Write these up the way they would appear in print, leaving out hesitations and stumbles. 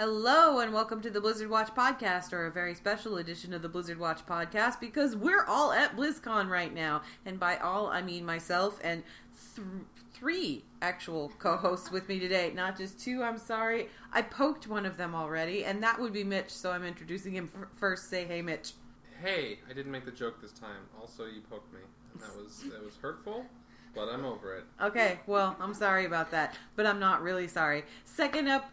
Hello and welcome to the Blizzard Watch Podcast, or a very special edition of the Blizzard Watch Podcast, because we're all at BlizzCon right now. And by all, I mean myself and three actual co-hosts with me today. Not just two, I'm sorry. I poked one of them already, and that would be Mitch, so I'm introducing him first. Say hey, Mitch. Hey, I didn't make the joke this time. Also, you poked me. And that was hurtful. But I'm over it. Okay, well, I'm sorry about that, but I'm not really sorry. Second up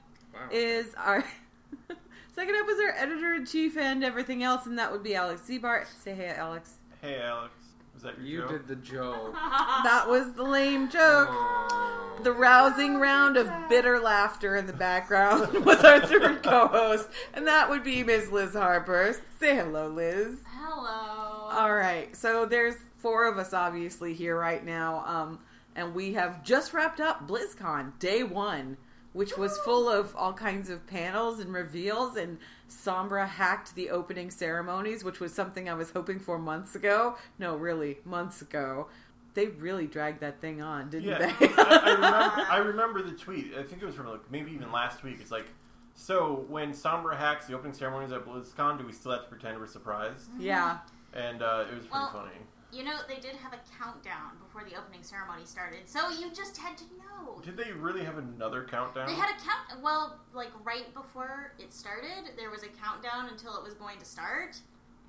is our our editor-in-chief and everything else, and that would be Alex Zebart. Say hey, Alex. Hey, Alex. Was that your joke? You did the joke. That was the lame joke. Oh. The rousing round of bitter laughter in the background was our third co-host, and that would be Ms. Liz Harper. Say hello, Liz. Hello. All right, so there's four of us obviously here right now, and we have just wrapped up BlizzCon Day 1, which was full of all kinds of panels and reveals, and Sombra hacked the opening ceremonies, which was something I was hoping for months ago. No, really, months ago. They really dragged that thing on, didn't they? I remember the tweet. I think it was from maybe even last week. It's like, so when Sombra hacks the opening ceremonies at BlizzCon, do we still have to pretend we're surprised? Yeah. And it was pretty funny. You know, they did have a countdown before the opening ceremony started, so you just had to know. Did they really have another countdown? They had a count. Well, right before it started, there was a countdown until it was going to start,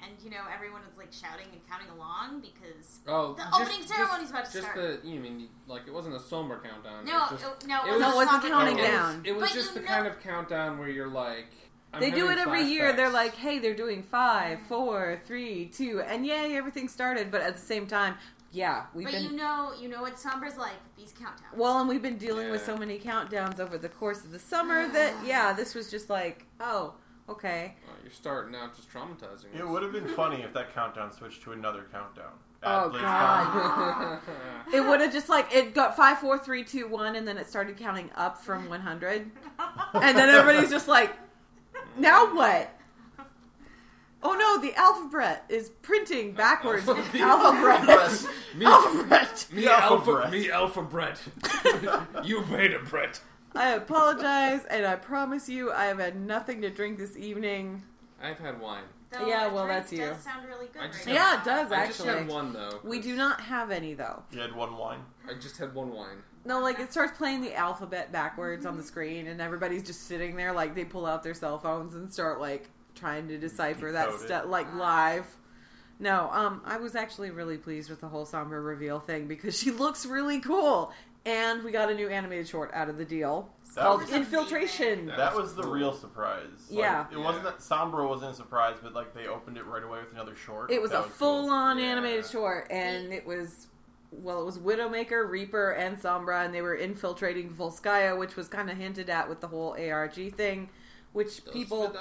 and everyone was shouting and counting along because the opening ceremony's about to start. It wasn't a somber countdown. No, it wasn't counting down. It was just the kind of countdown where you're like. They do it every year. They're like, hey, they're doing 5, 4, 3, 2, and yay, everything started. But at the same time, But you know what Sombra's like with these countdowns. Well, and we've been dealing with so many countdowns over the course of the summer that, this was just like, oh, okay. Well, you're starting out just traumatizing us. It would have been funny if that countdown switched to another countdown. Oh, God. It would have just it got 5, 4, 3, 2, 1, and then it started counting up from 100. And then everybody's just like, now what? Oh no, the alphabet is printing backwards. Alphabet. Me alphabet. You beta Brett. I apologize, and I promise you I have had nothing to drink this evening. I've had wine. That's you. It does sound really good. It does, actually. I just had one, though. We do not have any, though. You had one wine? I just had one wine. No, it starts playing the alphabet backwards on the screen, and everybody's just sitting there, they pull out their cell phones and start, trying to decipher that stuff, live. No, I was actually really pleased with the whole Sombra reveal thing, because she looks really cool, and we got a new animated short out of the deal. Called Infiltration. That was the real surprise. It wasn't that Sombra wasn't a surprise, but they opened it right away with another short. It was a full-on animated short, and it was Widowmaker, Reaper, and Sombra, and they were infiltrating Volskaya, which was kind of hinted at with the whole ARG thing, which people. Dos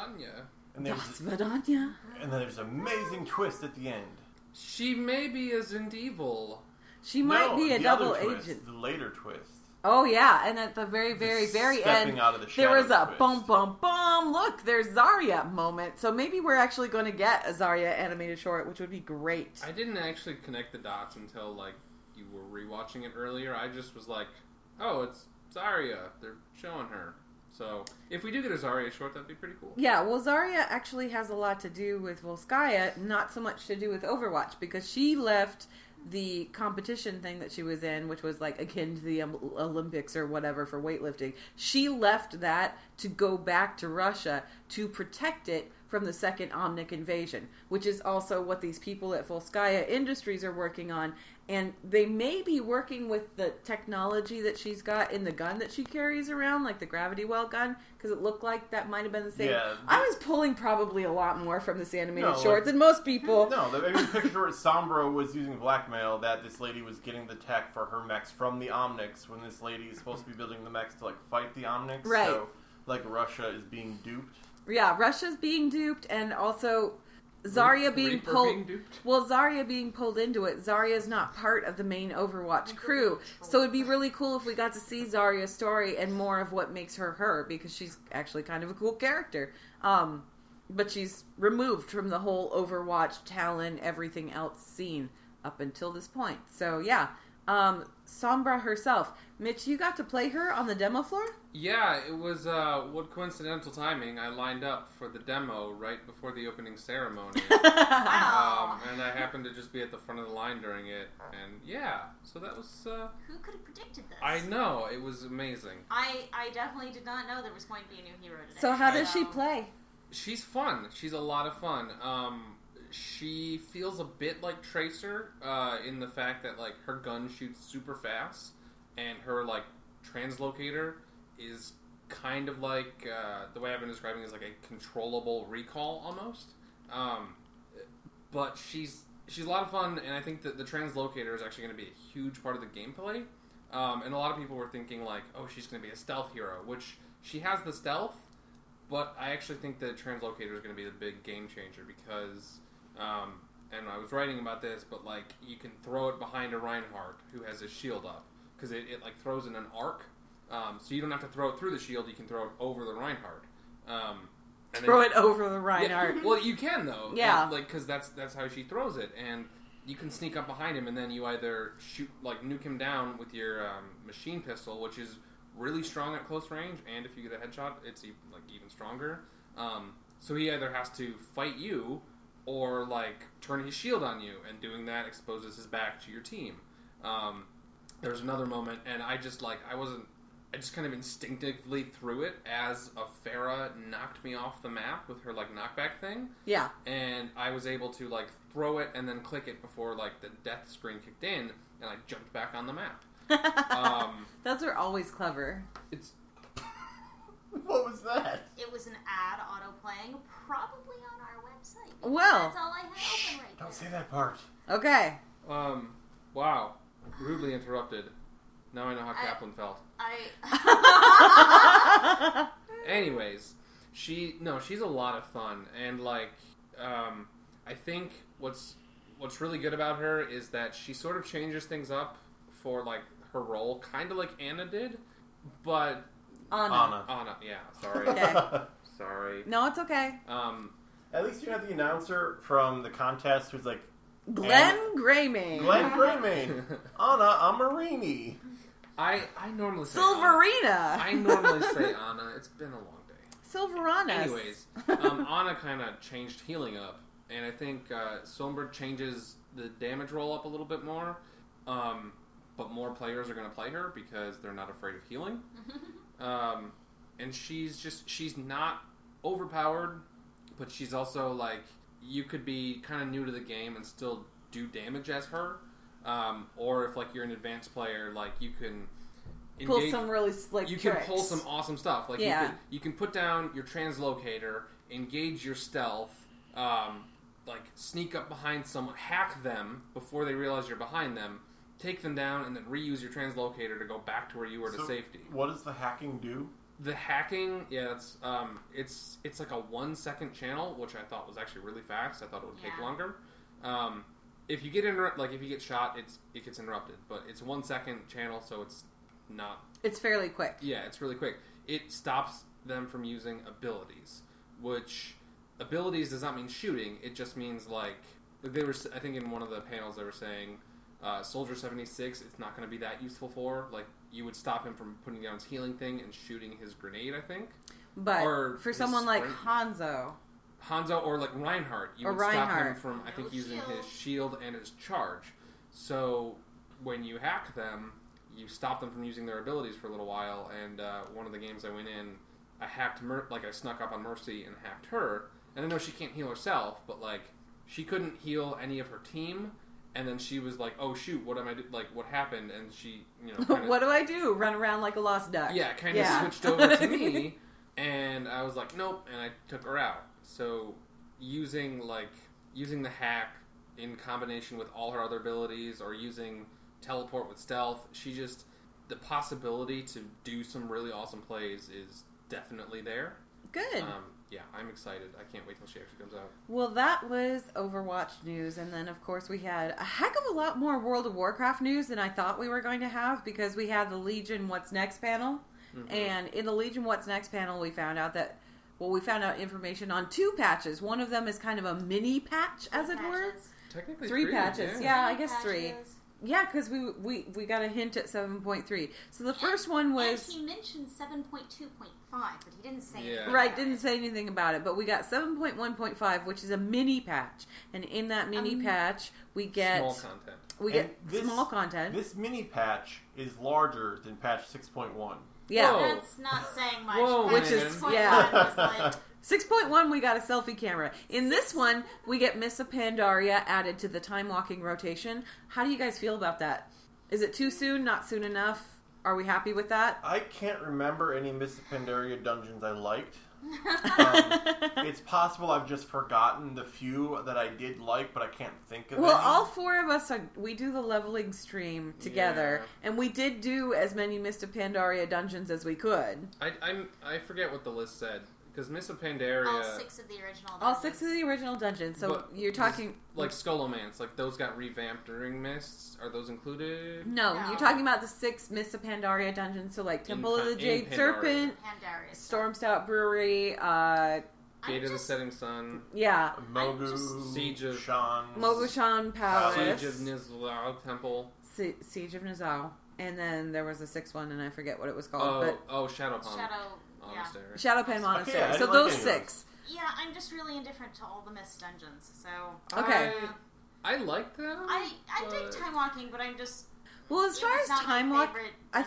Vidania. And then there's an amazing twist at the end. She maybe isn't evil. She might be a double agent. The later twist. Oh, yeah, and at the very, very, very end, there was a bum, bum, bum, look, there's Zarya moment. So maybe we're actually going to get a Zarya animated short, which would be great. I didn't actually connect the dots until, you were rewatching it earlier. I just was like, oh, it's Zarya. They're showing her. So, if we do get a Zarya short, that'd be pretty cool. Yeah, well, Zarya actually has a lot to do with Volskaya, not so much to do with Overwatch, because she left the competition thing that she was in, which was akin to the Olympics or whatever for weightlifting. She left that to go back to Russia to protect it from the second Omnic invasion, which is also what these people at Volskaya Industries are working on. And they may be working with the technology that she's got in the gun that she carries around, the gravity well gun, because it looked like that might have been the same. Yeah, I was pulling probably a lot more from this animated short than most people. No, the picture where Sombra was using blackmail that this lady was getting the tech for her mechs from the Omnics when this lady is supposed to be building the mechs to, fight the Omnics. Right. So, Russia is being duped. Yeah, Russia's being duped, and also Zarya being pulled. Zarya being pulled into it. Zarya's not part of the main Overwatch crew, so it'd be really cool if we got to see Zarya's story and more of what makes her her, because she's actually kind of a cool character. But she's removed from the whole Overwatch, Talon, everything else scene up until this point. So yeah, Sombra herself. Mitch, you got to play her on the demo floor? Yeah, it was what coincidental timing. I lined up for the demo right before the opening ceremony. Wow. And I happened to just be at the front of the line during it. And yeah, so that was... Who could have predicted this? I know, it was amazing. I definitely did not know there was going to be a new hero today. So how does she play? She's fun. She's a lot of fun. She feels a bit like Tracer in the fact that like her gun shoots super fast and her like translocator... is kind of like, the way I've been describing it is like a controllable recall almost. But she's a lot of fun, and I think that the translocator is actually going to be a huge part of the gameplay. And a lot of people were thinking like, oh, she's going to be a stealth hero, which she has the stealth, but I actually think that translocator is going to be the big game changer because, and I was writing about this, but like you can throw it behind a Reinhardt who has his shield up because it like throws in an arc. So you don't have to throw it through the shield, you can throw it over the Reinhardt. Throw it over the Reinhardt. Yeah, well, you can, though. Yeah. Because that's how she throws it. And you can sneak up behind him, and then you either shoot, like, nuke him down with your machine pistol, which is really strong at close range, and if you get a headshot, it's, even stronger. So he either has to fight you or, like, turn his shield on you, and doing that exposes his back to your team. There's another moment, and I just kind of instinctively threw it as a Pharah knocked me off the map with her, knockback thing. Yeah. And I was able to, throw it and then click it before, the death screen kicked in, and I jumped back on the map. Those are always clever. It's... What was that? It was an ad auto-playing, probably on our website. Well. That's all I have open right now. Don't say that part. Okay. Wow. Rudely interrupted. Now I know how Kaplan felt. Anyways, she's a lot of fun, and I think what's really good about her is that she sort of changes things up for her role, kind of like Anna did, but Anna, yeah, sorry, okay. Sorry. No, it's okay. At least you have the announcer from the contest who's like Genn Greymane, Anna Amarini. I normally say Silverina. Anna. I normally say Anna. It's been a long day. Silverana. Anyways, Anna kind of changed healing up, and I think Sombra changes the damage roll up a little bit more, but more players are going to play her because they're not afraid of healing. And she's not overpowered, but she's also you could be kind of new to the game and still do damage as her. Or if you're an advanced player, you can engage, pull some really slick tricks. You can pull some awesome stuff. You can put down your translocator, engage your stealth, sneak up behind someone, hack them before they realize you're behind them, take them down, and then reuse your translocator to go back to where you were to safety. What does the hacking do? The hacking, yeah, it's like a 1 second channel, which I thought was actually really fast. I thought it would take longer. If you get if you get shot, it gets interrupted. But it's 1 second channel, so it's not... It's fairly quick. Yeah, it's really quick. It stops them from using abilities, which abilities does not mean shooting. It just means they were. I think in one of the panels they were saying, Soldier 76, it's not going to be that useful for. You would stop him from putting down his healing thing and shooting his grenade, I think. But or for someone Hanzo or Reinhardt, you would stop him from, I think, using his shield and his charge. So when you hack them, you stop them from using their abilities for a little while. And one of the games I went in, I hacked I snuck up on Mercy and hacked her. And I know she can't heal herself, but she couldn't heal any of her team. And then she was like, "Oh shoot, what am I? What happened?" And she, kinda, what do I do? Run around like a lost duck? Yeah, switched over to me. And I was like, nope, and I took her out. So using the hack in combination with all her other abilities or using teleport with stealth, the possibility to do some really awesome plays is definitely there. Good. Yeah, I'm excited. I can't wait till she actually comes out. Well, that was Overwatch news. And then, of course, we had a heck of a lot more World of Warcraft news than I thought we were going to have because we had the Legion What's Next panel. Mm-hmm. And in the Legion What's Next panel, we found out that... Well, we found out information on two patches. One of them is kind of a mini patch, as it were. Technically three patches. Yeah, I guess patches. Three. Yeah, because we got a hint at 7.3. So the first one was... And he mentioned 7.2.5, but he didn't say anything. Right, didn't say anything about it. But we got 7.1.5, which is a mini patch. And in that mini patch, we get... Small content. Small content. This mini patch is larger than patch 6.1. Yeah. Whoa. That's not saying much. Whoa, which is... Yeah. Was like... 6.1, we got a selfie camera. In this one, we get Mists of Pandaria added to the time-walking rotation. How do you guys feel about that? Is it too soon? Not soon enough? Are we happy with that? I can't remember any Mists of Pandaria dungeons I liked. It's possible I've just forgotten the few that I did like, but I can't think of any. All four of us, we do the leveling stream together, and we did do as many Mists of Pandaria dungeons as we could. I forget what the list said. Because Mists of Pandaria... All six of the original dungeons. So you're talking... Like Skullomance, like those got revamped during Mists. Are those included? No, you're talking about the six Mists of Pandaria dungeons. So like Temple of the Jade Serpent, Stormstout Brewery, Gate of the Setting Sun. Yeah. Mogu Shan Palace. Siege of Nizal Temple. Siege of Nizal. And then there was a sixth one, and I forget what it was called. Shado-Pan Monastery. Okay, so those six. Yeah, I'm just really indifferent to all the Mist dungeons. So okay, I like them. I dig time walking, but I'm just as far as time walking, I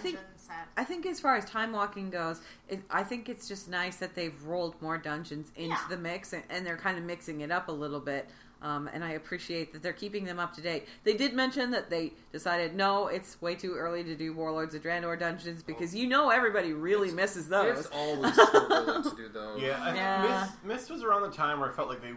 think as far as time walking goes, I think it's just nice that they've rolled more dungeons into the mix, and they're kind of mixing it up a little bit. And I appreciate that they're keeping them up to date. They did mention that they decided, no, it's way too early to do Warlords of Draenor dungeons because everybody really misses those. It's always too early to do those. Yeah, Mist was around the time where I felt like they...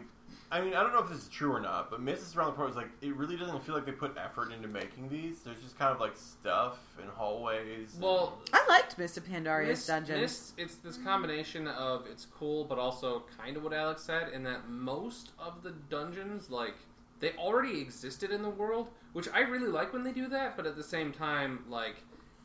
I mean, I don't know if this is true or not, but Mist is around the point where it's like, it really doesn't feel like they put effort into making these. There's just kind of like stuff and hallways. Well, I liked Mist of Pandaria's dungeons. Mist, it's this combination of it's cool, but also kind of what Alex said, in that most of the dungeons, like, they already existed in the world, which I really like when they do that, but at the same time, like,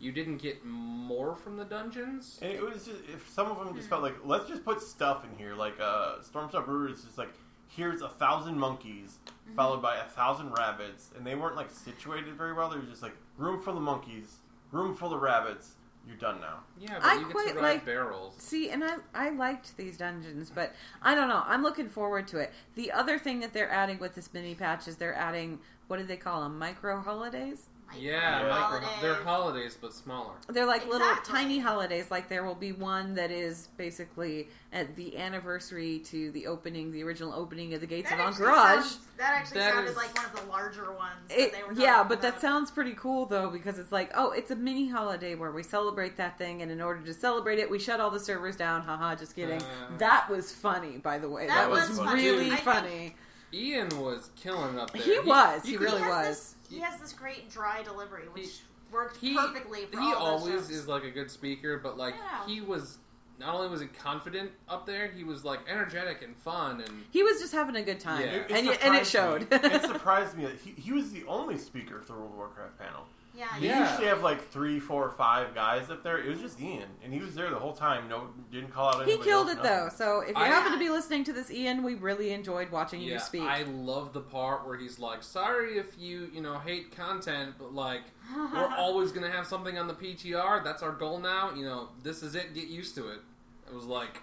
you didn't get more from the dungeons. And it was just, if some of them just felt like, let's just put stuff in here. Like, Stormstout Brewery is just like, here's 1,000 monkeys, followed by 1,000 rabbits, and they weren't, like, situated very well. They were just like, room full of monkeys, room full of rabbits, you're done now. Yeah, but I get to ride barrels. See, and I liked these dungeons, but I don't know. I'm looking forward to it. The other thing that they're adding with this mini patch is they're adding, what do they call them, micro-holidays? They're holidays, but smaller. They're like little tiny holidays. Like there will be one that is basically at the anniversary to the original opening of the Gates of Entourage. That sounded like one of the larger ones. That sounds pretty cool though, because it's like, oh, it's a mini holiday where we celebrate that thing, and in order to celebrate it, we shut all the servers down. Haha, just kidding. That was funny, by the way. That was really funny. Ian was killing it up there. He really was. He has this great dry delivery, which worked perfectly for all those shows. He always is, like, a good speaker, but, like, he was... Not only was he confident up there, he was, like, energetic and fun. And he was just having a good time. Yeah. And it showed. It surprised me that he was the only speaker at the World of Warcraft panel. Yeah. They usually have, like, 3, 4, 5 guys up there. It was just Ian. And he was there the whole time. No, didn't call out anybody. He killed it, though. So if you happen to be listening to this, Ian, we really enjoyed watching you speak. I love the part where he's like, sorry if you hate content, but, like, we're always going to have something on the PTR. That's our goal now. This is it. Get used to it. I was like...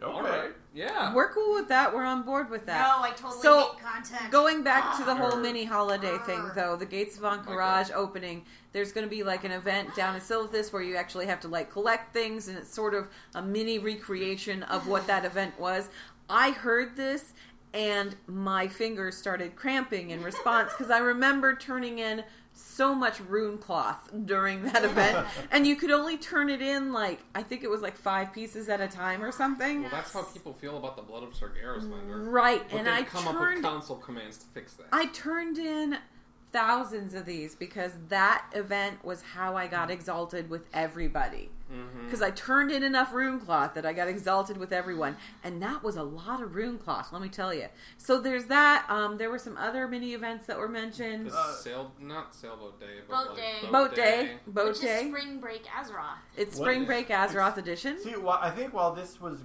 Okay. All right. Yeah. We're cool with that. We're on board with that. No, I totally hate content. Going back to the whole mini holiday thing, though, the Gates of Entourage opening, there's going to be like an event down in Silithus where you actually have to like collect things, and it's sort of a mini recreation of what that event was. I heard this, and my fingers started cramping in response because I remember turning in so much rune cloth during that event, and you could only turn it in like, I think it was like 5 pieces at a time or something. Well, that's how people feel about the Blood of Sargeras lander. Right, but and I come up with console commands to fix that. I turned in thousands of these because that event was how I got exalted with everybody. Because I turned in enough rune cloth that I got exalted with everyone, and that was a lot of rune cloth, let me tell you. So there's that. There were some other mini events that were mentioned. Boat Day. Which is Spring Break Azeroth. It's Spring Break Azeroth edition. See, I think while this was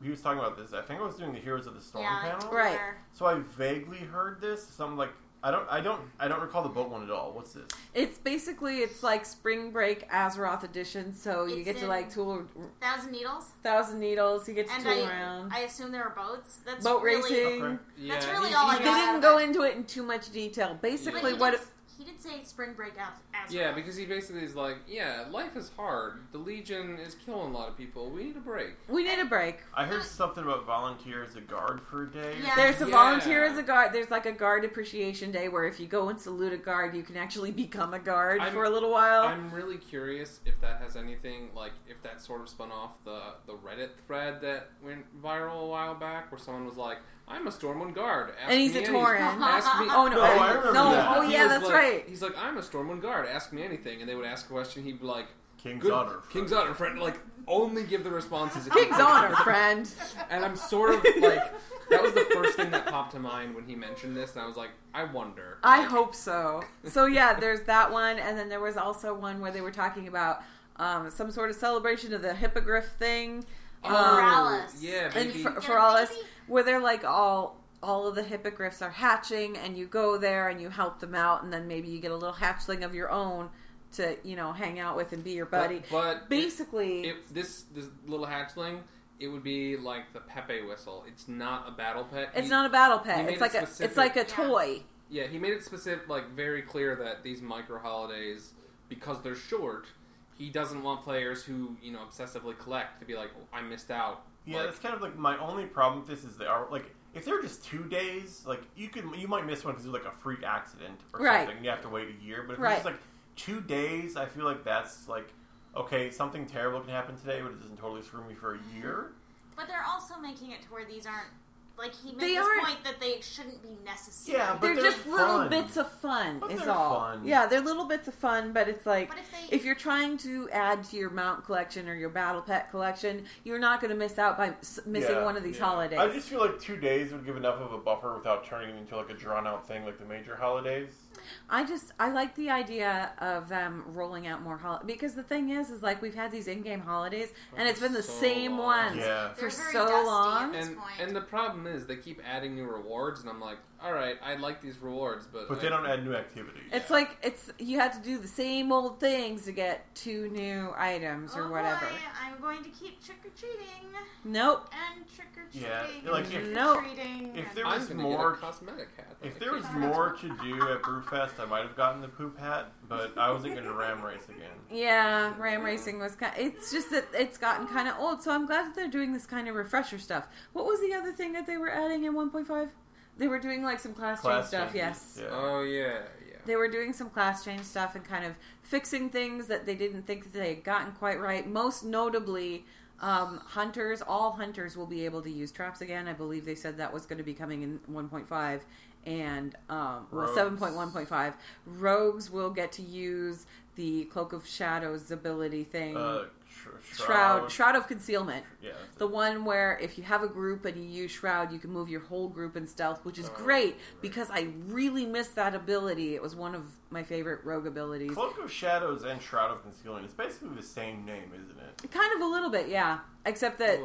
he was talking about this. I think I was doing the Heroes of the Storm panel. Right. So I vaguely heard this. Some like I don't recall the boat one at all. What's this? It's basically, it's like Spring Break Azeroth edition, so you get to like tool. Thousand Needles. You get to tool around. I assume there are boats. That's boat racing. Okay. Yeah. That's really all I got. They didn't go into it in too much detail. Basically, he did say Spring Break Azeroth. Yeah, because he basically is like, yeah, life is hard. The Legion is killing a lot of people. We need a break. I heard something about volunteer as a guard for a day. Yeah. There's a volunteer as a guard. There's like a guard appreciation day where if you go and salute a guard, you can actually become a guard for a little while. I'm really curious if that has anything, like if that sort of spun off the Reddit thread that went viral a while back where someone was like, I'm a Stormwind guard. Ask me, and he's a Tauren. I remember that. Oh yeah, that's right. He's like, I'm a Stormwind guard. Ask me anything. And they would ask a question. He'd be like, King's Honor, friend. Like, only give the responses. King's Honor, friend. And I'm sort of like, that was the first thing that popped to mind when he mentioned this. And I was like, I wonder. I hope so. So yeah, there's that one. And then there was also one where they were talking about some sort of celebration of the hippogriff thing. Feralis, where they're like all of the hippogriffs are hatching, and you go there and you help them out, and then maybe you get a little hatchling of your own to hang out with and be your buddy. But basically, this little hatchling, it would be like the Pepe whistle. It's not a battle pet. It's like a toy. Yeah, he made it specific, like very clear that these micro holidays, because they're short. He doesn't want players who, obsessively collect to be like, oh, I missed out. Yeah, that's kind of like my only problem with this is they are, like, if they're just 2 days, like, you might miss one because it's like a freak accident or something. You have to wait a year. But if it's just like 2 days, I feel like that's like, okay, something terrible can happen today, but it doesn't totally screw me for a year. But they're also making it to where these aren't, like, he made this point that they shouldn't be necessary. Yeah, but they're just little bits of fun is all. Fun. Yeah, they're little bits of fun, but it's like, if you're trying to add to your mount collection or your battle pet collection, you're not going to miss out by missing one of these holidays. I just feel like 2 days would give enough of a buffer without turning it into like a drawn-out thing like the major holidays. I like the idea of them rolling out more holidays. Because the thing is like, we've had these in-game holidays, and it's been the same ones for so long. And the problem is, they keep adding new rewards, and I'm like, alright, I like these rewards, but they don't add new activities. It's like, you have to do the same old things to get two new items or whatever. Boy, I'm going to keep trick-or-treating. Nope. And trick-or-treating. Yeah, like, if there was more cosmetic hat. If there was more to do at Brewfest, I might have gotten the poop hat, but I wasn't going to ram race again. Yeah, ram racing was kind of, it's just that it's gotten kind of old, so I'm glad that they're doing this kind of refresher stuff. What was the other thing that they were adding in 1.5? They were doing like some class change stuff, yes. Yeah. Oh, yeah. They were doing some class change stuff and kind of fixing things that they didn't think that they had gotten quite right. Most notably, hunters, all hunters will be able to use traps again. I believe they said that was going to be coming in 1.5 and 7.1.5. Rogues will get to use the Cloak of Shadows ability thing. Shroud of Concealment. Yeah, the one where if you have a group and you use Shroud, you can move your whole group in stealth, which is great because I really miss that ability. It was one of my favorite rogue abilities. Cloak of Shadows and Shroud of Concealment. It's basically the same name, isn't it? Kind of a little bit, yeah. Except that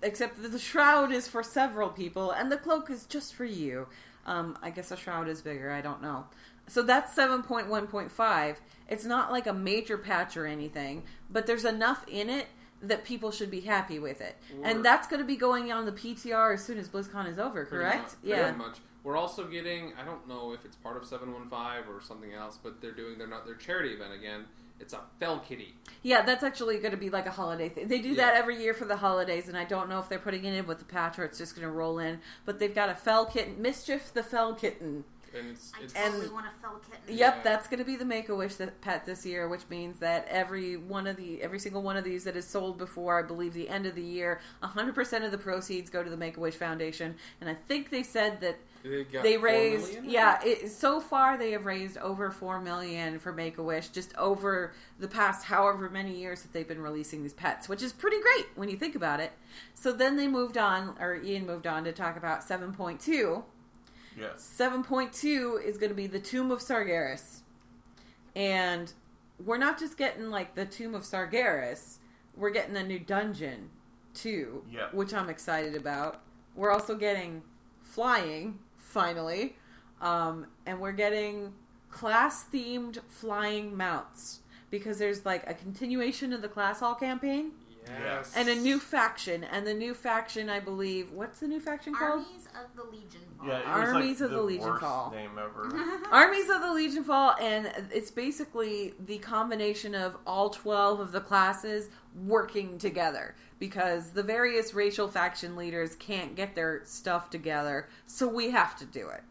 the Shroud is for several people and the Cloak is just for you. I guess a Shroud is bigger. I don't know. So that's 7.1.5. It's not like a major patch or anything, but there's enough in it that people should be happy with it. And that's going to be going on the PTR as soon as BlizzCon is over, correct? Pretty much. We're also getting, I don't know if it's part of 715 or something else, but they're doing their charity event again. It's a Fell Kitty. Yeah, that's actually going to be like a holiday thing. They do that every year for the holidays, and I don't know if they're putting it in with the patch or it's just going to roll in. But they've got a Fell Kitten, Mischief the Fell Kitten. And I totally want a Fell Kitten. Yep, that's going to be the Make-A-Wish pet this year, which means that every single one of these that is sold before, I believe, the end of the year, 100% of the proceeds go to the Make-A-Wish Foundation. And I think they said that they raised, so far they have raised over $4 million for Make-A-Wish just over the past however many years that they've been releasing these pets, which is pretty great when you think about it. So then Ian moved on to talk about 7.2. Yes. 7.2 is going to be the Tomb of Sargeras. And we're not just getting, like, the Tomb of Sargeras. We're getting a new dungeon, too, which I'm excited about. We're also getting flying, finally. And we're getting class-themed flying mounts because there's like a continuation of the Class Hall campaign. Yes. And a new faction. And the new faction, I believe... What's the new faction called? Armies of the Legionfall. Yeah, Armies of the Legionfall. Name ever. Armies of the Legionfall, and it's basically the combination of all 12 of the classes working together. Because the various racial faction leaders can't get their stuff together, so we have to do it.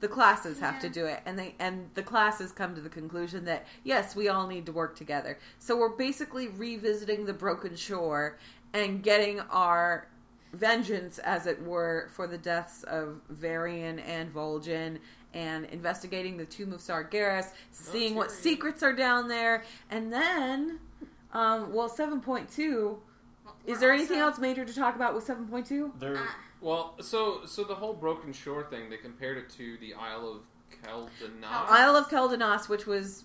The classes have to do it, and the classes come to the conclusion that, yes, we all need to work together. So we're basically revisiting the Broken Shore and getting our vengeance, as it were, for the deaths of Varian and Vol'jin, and investigating the Tomb of Sargeras, seeing what secrets are down there, and then, 7.2, is there anything else major to talk about with 7.2? Well, so the whole Broken Shore thing, they compared it to the Isle of Quel'Danas. Isle of Quel'Danas, which was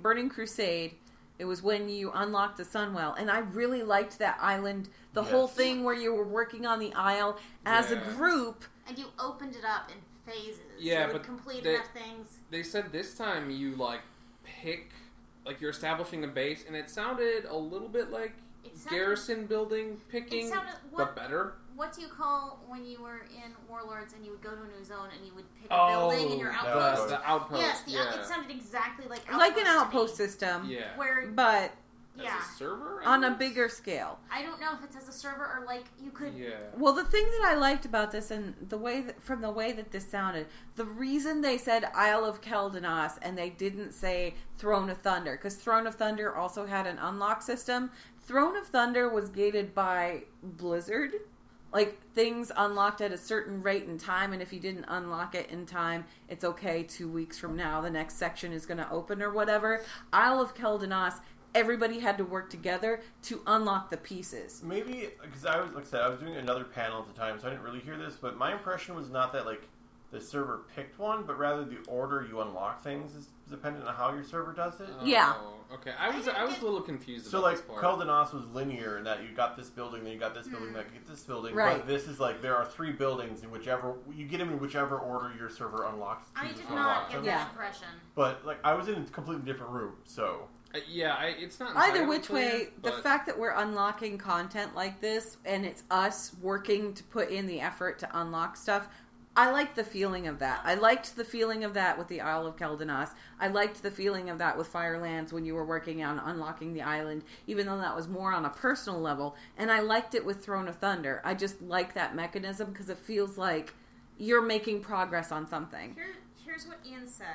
Burning Crusade. It was when you unlocked the Sunwell. And I really liked that island, the whole thing where you were working on the Isle as a group. And you opened it up in phases. Yeah, so it would complete enough things. They said this time you, you're establishing a base, and it sounded a little bit like garrison building picking, but better. What do you call when you were in Warlords and you would go to a new zone and you would pick a building and your outpost? The outpost. Yes, it sounded exactly like outpost. Like an outpost system. Yeah. As a server? On a bigger scale. I don't know if it's as a server or like you could... Yeah. Well, the thing that I liked about this and the way that this sounded, the reason they said Isle of Quel'Danas and they didn't say Throne of Thunder, because Throne of Thunder also had an unlock system. Throne of Thunder was gated by Blizzard. Like, things unlocked at a certain rate in time, and if you didn't unlock it in time, it's okay, 2 weeks from now, the next section is going to open or whatever. Isle of Quel'Danas, everybody had to work together to unlock the pieces. Maybe, because I was doing another panel at the time, so I didn't really hear this, but my impression was not that, the server picked one, but rather the order you unlock things is dependent on how your server does it. Yeah. Okay, I was a little confused about this part. So, Quel'Danas was linear in that you got this building, then you got this building, then you get this building. Right. But this is there are three buildings in whichever... You get them in whichever order your server unlocks. I did not get that impression. But, I was in a completely different room, so... it's not... Either which way, the fact that we're unlocking content like this, and it's us working to put in the effort to unlock stuff... I liked the feeling of that. I liked the feeling of that with the Isle of Quel'Danas. I liked the feeling of that with Firelands when you were working on unlocking the island, even though that was more on a personal level. And I liked it with Throne of Thunder. I just like that mechanism because it feels like you're making progress on something. Here's what Ian said.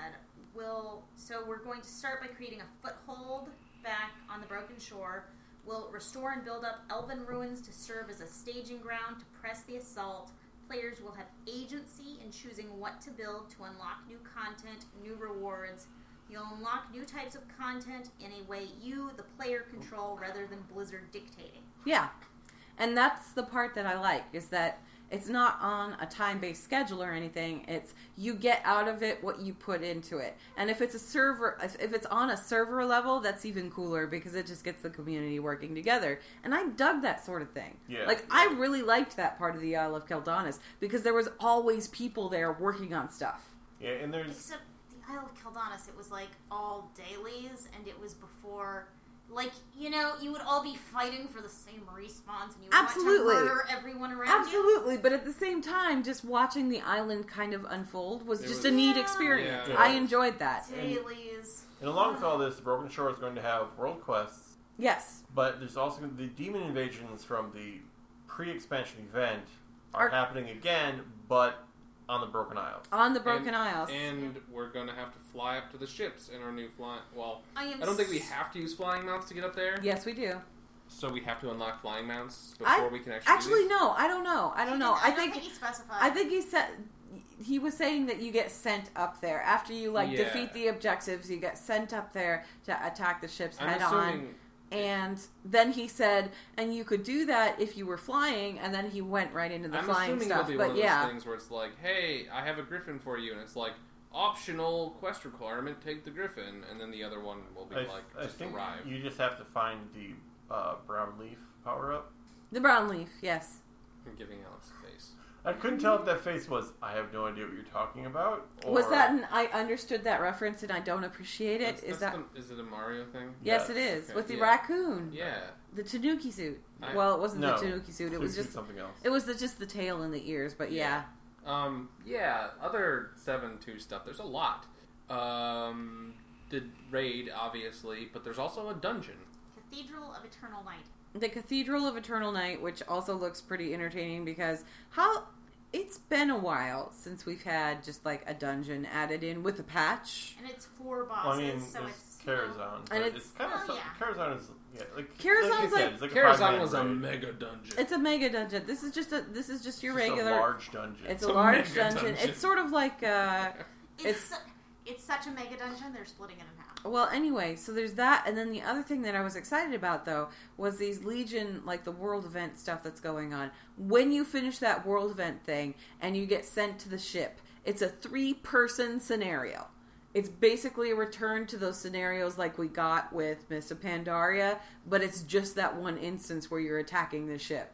We're going to start by creating a foothold back on the Broken Shore. We'll restore and build up elven ruins to serve as a staging ground to press the assault. Players will have agency in choosing what to build to unlock new content, new rewards. You'll unlock new types of content in a way you, the player, control rather than Blizzard dictating. Yeah, and that's the part that I like, is that it's not on a time-based schedule or anything. It's you get out of it what you put into it. And if it's a server, if it's on a server level, that's even cooler because it just gets the community working together. And I dug that sort of thing. Yeah. I really liked that part of the Isle of Quel'Danas because there was always people there working on stuff. Yeah, and there's... Except the Isle of Quel'Danas, it was all dailies and it was before... you would all be fighting for the same respawns, and you would want to murder everyone around you. Absolutely, but at the same time, just watching the island kind of unfold was a neat experience. Yeah. I enjoyed that. Dailies. And along with all this, the Broken Shore is going to have world quests. Yes. But there's also going to be the demon invasions from the pre-expansion event are happening again, but... on the Broken Isles. And we're going to have to fly up to the ships in our new flying... Well, I don't think we have to use flying mounts to get up there. Yes, we do. So we have to unlock flying mounts before we can actually... Actually, no. I don't know. I think he specified. I think he said... He was saying that you get sent up there. After you, defeat the objectives, you get sent up there to attack the ships head on. And then he said, and you could do that if you were flying, and then he went right into the flying stuff. It'll be one of those things where it's like, hey, I have a griffin for you, and it's optional quest requirement, take the griffin, and then the other one will be arrive. You just have to find the brown leaf power-up. The brown leaf, yes. and giving Alex a face. I couldn't tell if that face was, I have no idea what you're talking about. Or... was that an, I understood that reference and I don't appreciate it? Is it a Mario thing? Yes, it is. Okay. With the raccoon. Yeah. The tanuki suit. Well, it wasn't the tanuki suit. It was just something else. It was just the tail and the ears, but yeah. Other 7-2 stuff. There's a lot. The raid, obviously, but there's also a dungeon. Cathedral of Eternal Night. The Cathedral of Eternal Night, which also looks pretty entertaining because it's been a while since we've had just like a dungeon added in with a patch. And it's 4 bosses, so it's Karazhan. And it's kind of Karazhan is Karazhan was a mega dungeon. It's a mega dungeon. This is just your regular large dungeon. It's a large dungeon. It's sort of like it's such a mega dungeon, they're splitting it in half. Well, anyway, so there's that, and then the other thing that I was excited about, though, was these Legion, like the world event stuff that's going on. When you finish that world event thing, and you get sent to the ship, it's a 3-person scenario. It's basically a return to those scenarios like we got with Mists of Pandaria, but it's just that one instance where you're attacking the ship.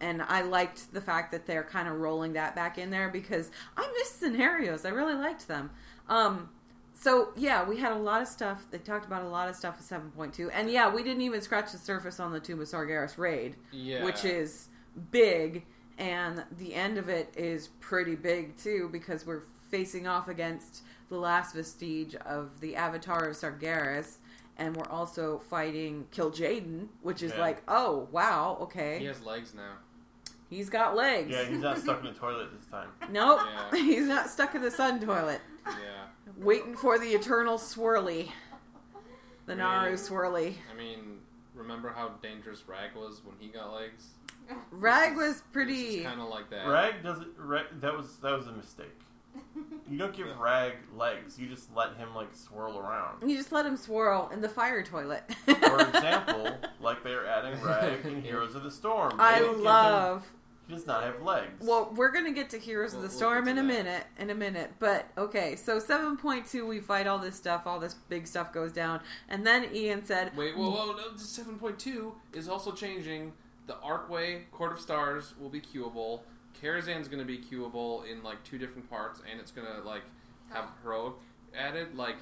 And I liked the fact that they're kind of rolling that back in there because I missed scenarios. I really liked them. We had a lot of stuff. They talked about a lot of stuff in 7.2. And yeah, we didn't even scratch the surface on the Tomb of Sargeras raid, which is big. And the end of it is pretty big too because we're facing off against the last vestige of the Avatar of Sargeras. And we're also fighting Kill Jaden, which is like, oh, wow, okay. He has legs now. He's got legs. Yeah, he's not stuck in the toilet this time. Nope. Yeah. He's not stuck in the sun toilet. Yeah. Waiting for the eternal swirly. The Naru swirly. I mean, remember how dangerous Rag was when he got legs? Rag was pretty... kind of like that. That was a mistake. You don't give Rag legs. You just let him, swirl around. You just let him swirl in the fire toilet. For example, they're adding Rag in Heroes of the Storm. He does not have legs. Well, we're going to get to Heroes of the Storm in a minute. But, okay, so 7.2, we fight all this stuff. All this big stuff goes down. And then Ian said... wait, whoa, 7.2 is also changing. The Arcway, Court of Stars, will be queuable. Karazhan's going to be queuable in 2 different parts, and it's going to have heroic added. Heroic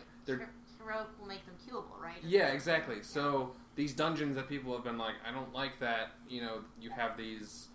will make them queuable, right? Exactly. Yeah. So these dungeons that people have been like, I don't like that. You have these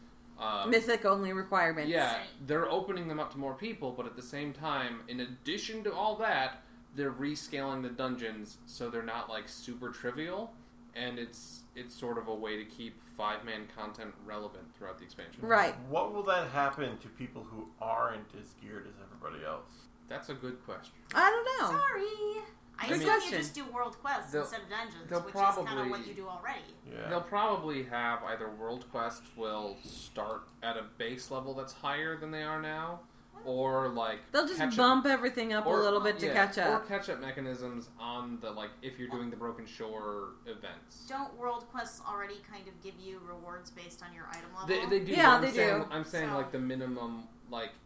mythic only requirements. Yeah, they're opening them up to more people, but at the same time, in addition to all that, they're rescaling the dungeons so they're not super trivial. And it's sort of a way to keep 5-man content relevant throughout the expansion. Right. What will that happen to people who aren't as geared as everybody else? That's a good question. I don't know. Sorry. I mean, you just do world quests instead of dungeons, which is kind of what you do already. Yeah. They'll probably have either world quests will start at a base level that's higher than they are now, or they'll just bump everything up a little bit to catch up. Or catch up mechanisms on the if you're doing the Broken Shore events. Don't world quests already kind of give you rewards based on your item level? They do. Yeah, they do. I'm saying the minimum.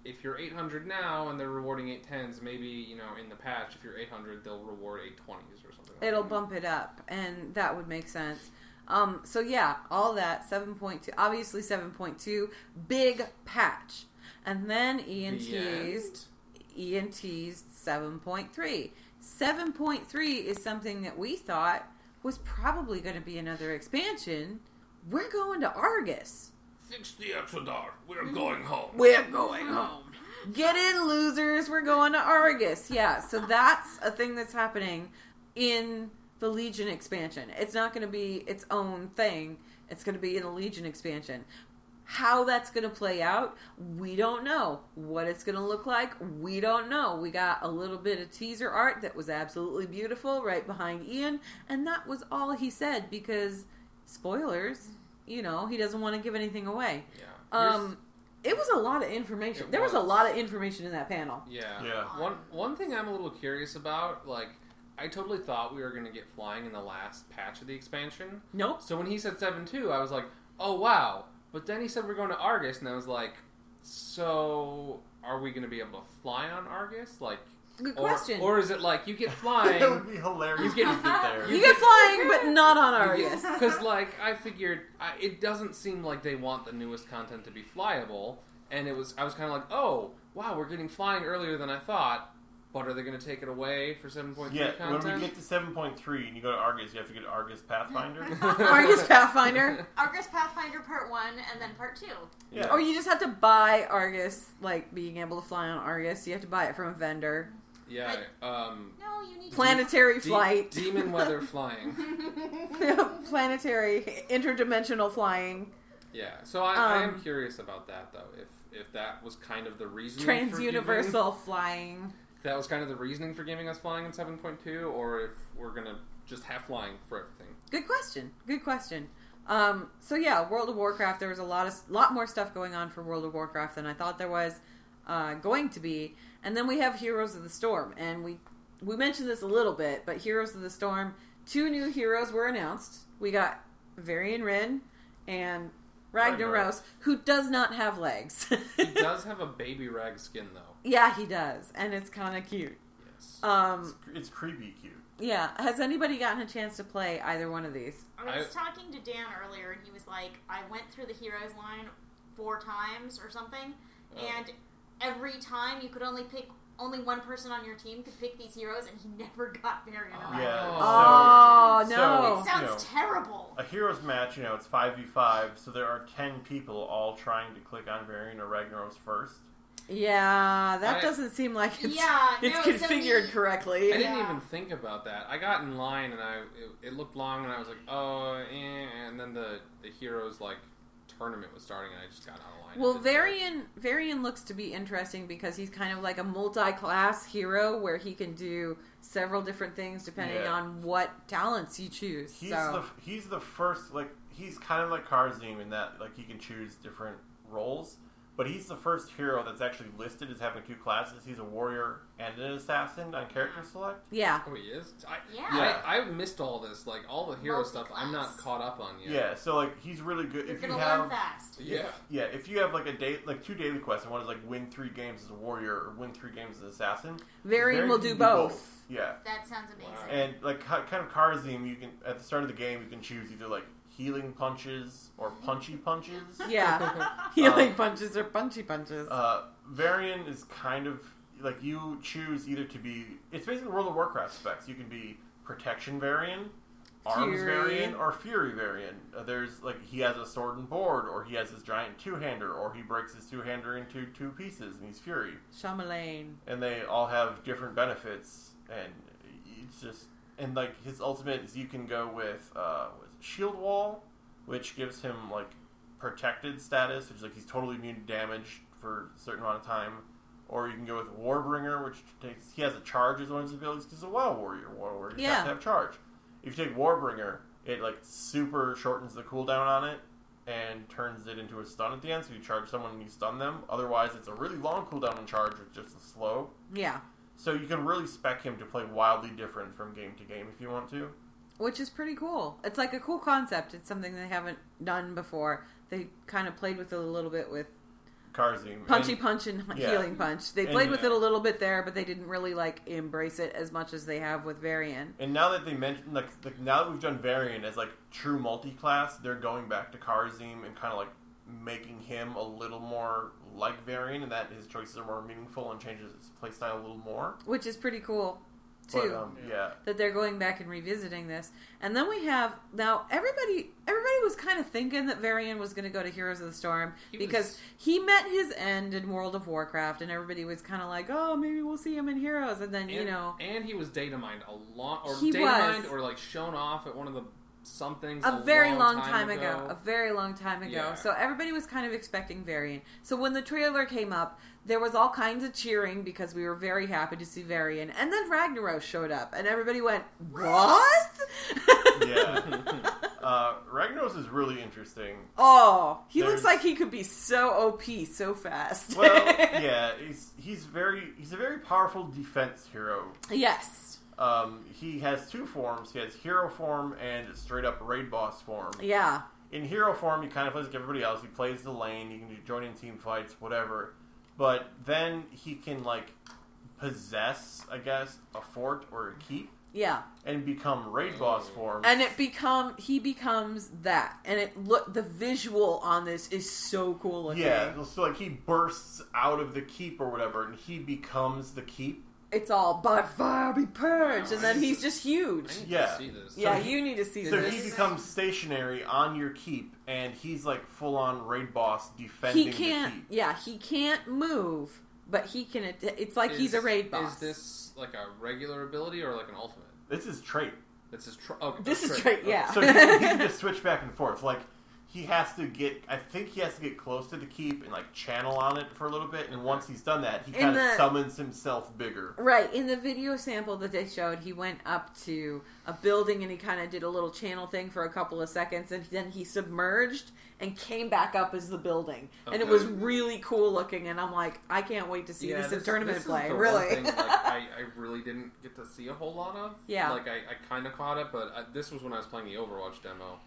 If you're 800 now and they're rewarding 810s, maybe in the patch if you're 800 they'll reward 820s or something. It'll bump it up, and that would make sense. All that 7.2, obviously 7.2 big patch. And then Ian teased 7.3. 7.3 is something that we thought was probably going to be another expansion. We're going to Argus. Fix the Exodar. We're going home. We're going home. Get in, losers. We're going to Argus. Yeah, so that's a thing that's happening in the Legion expansion. It's not going to be its own thing. It's going to be in the Legion expansion. How that's going to play out, we don't know. What it's going to look like, we don't know. We got a little bit of teaser art that was absolutely beautiful right behind Ian, and that was all he said because, spoilers, he doesn't want to give anything away. Yeah. It was a lot of information. There was a lot of information in that panel. Yeah. One thing I'm a little curious about, I totally thought we were going to get flying in the last patch of the expansion. Nope. So when he said 7.2, I was like, oh, wow. But then he said we're going to Argus, and I was like, so are we going to be able to fly on Argus? Good question. Or is it like you get flying? That would be hilarious. You get there. You get flying, but not on Argus. Because like I figured, it doesn't seem like they want the newest content to be flyable. And it was, I was kind of like, oh wow, we're getting flying earlier than I thought. But are they going to take it away for 7.3 content? Yeah, when we get to 7.3 and you go to Argus, you have to get Argus Pathfinder. Argus Pathfinder? Argus Pathfinder Part 1 and then Part 2. Yeah. Or you just have to buy Argus, like being able to fly on Argus. You have to buy it from a vendor. Yeah. But, no, you need planetary flight. Demon weather flying. Planetary, interdimensional flying. Yeah, so I am curious about that, though. If that was kind of the reason transuniversal flying. That was kind of the reasoning for giving us flying in 7.2, or if we're going to just have flying for everything. Good question. Good question. So yeah, World of Warcraft, there was a lot more stuff going on for World of Warcraft than I thought there was going to be. And then we have Heroes of the Storm, and we mentioned this a little bit, but Heroes of the Storm, 2 new heroes were announced. We got Varian Wrynn and Ragnaros, who does not have legs. He does have a baby rag skin, though. Yeah, he does, and it's kind of cute. Yes. It's creepy cute. Yeah. Has anybody gotten a chance to play either one of these? I was talking to Dan earlier, and he was like, I went through the Heroes line 4 times or something, and every time you could only one person on your team could pick these heroes, and he never got Varian. It sounds terrible. A heroes match, it's 5v5, so there are 10 people all trying to click on Varian or Ragnaros first. Yeah, that doesn't seem like it's configured correctly. I didn't even think about that. I got in line, and it looked long, and I was like, and then the heroes, tournament was starting, and I just got out of line. Well, Varian looks to be interesting because he's kind of like a multi-class hero where he can do several different things depending on what talents you choose. He's the first, he's kind of like Karazhim in that, he can choose different roles. But he's the first hero that's actually listed as having 2 classes. He's a warrior and an assassin on character select. Yeah. Oh, he is? I missed all this. All the hero stuff I'm not caught up on yet. Yeah, so, he's really good. You're going to learn fast. Yeah. Yeah, if you have, a day, 2 daily quests, and one is, win 3 games as a warrior or win 3 games as an assassin. Varian will do both. Yeah. That sounds amazing. Wow. And, kind of Karazhim, you can, at the start of the game, you can choose either, healing punches or punchy punches. Yeah. Healing punches or punchy punches. Varian is kind of you choose either to be, it's basically World of Warcraft specs. You can be Protection Varian, Arms Varian, or Fury Varian. There's he has a sword and board, or he has his giant 2-hander, or he breaks his 2-hander into 2 pieces and he's Fury. Shyamalan. And they all have different benefits, and it's just, and his ultimate is you can go with Shield Wall, which gives him protected status, which is he's totally immune to damage for a certain amount of time. Or you can go with Warbringer, which he has a charge as one of his abilities because he's a Wild Warrior. Wild Warrior has to have charge. If you take Warbringer, it super shortens the cooldown on it and turns it into a stun at the end. So you charge someone and you stun them. Otherwise, it's a really long cooldown on charge with just a slow. Yeah. So you can really spec him to play wildly different from game to game if you want to. Which is pretty cool. It's a cool concept. It's something they haven't done before. They kind of played with it a little bit with Karazhim. Punchy punch and healing punch. They played with it a little bit there, but they didn't really embrace it as much as they have with Varian. And now that they mentioned now that we've done Varian as true multi-class, they're going back to Karazhim and kind of making him a little more like Varian, and that his choices are more meaningful and changes his playstyle a little more. Which is pretty cool. Too, but, that they're going back and revisiting this. And then we have, now everybody was kind of thinking that Varian was going to go to Heroes of the Storm because he met his end in World of Warcraft, and everybody was kind of maybe we'll see him in Heroes, and then, And he was data mined a lot, or data mined or shown off at one of the somethings a very long time ago. Yeah. So everybody was kind of expecting Varian. So when the trailer came up, there was all kinds of cheering because we were very happy to see Varian. And then Ragnaros showed up, and everybody went, "What?" Yeah. Ragnaros is really interesting. Oh, looks like he could be so OP so fast. Well, yeah, he's a very powerful defense hero. Yes. He has 2 forms. He has hero form and straight up raid boss form. Yeah. In hero form, he kind of plays like everybody else. He plays the lane. He can join in team fights, whatever. But then he can possess, I guess, a fort or a keep. Yeah. And become raid boss form. And he becomes that. And the visual on this is so cool looking. Yeah, so like he bursts out of the keep or whatever and he becomes the keep. It's all, by fire be purged, and then he's just huge. I need to see this. Yeah, you need to see this. So he becomes stationary on your keep, and he's like full-on raid boss defending the keep. Yeah, he can't move, but he can... It's like he's a raid boss. Is this like a regular ability or like an ultimate? This is trait. This is trait, yeah. So he can just switch back and forth. Like, he has to get close to the keep and like channel on it for a little bit, and once he's done that, he kind of summons himself bigger. Right. In the video sample that they showed, he went up to a building and he kind of did a little channel thing for a couple of seconds, and then he submerged and came back up as the building. Okay. And it was really cool looking, and I'm like, I can't wait to see this in tournament play. Is the really. Thing, like, I really didn't get to see a whole lot of. Yeah. Like I kind of caught it, but this was when I was playing the Overwatch demo.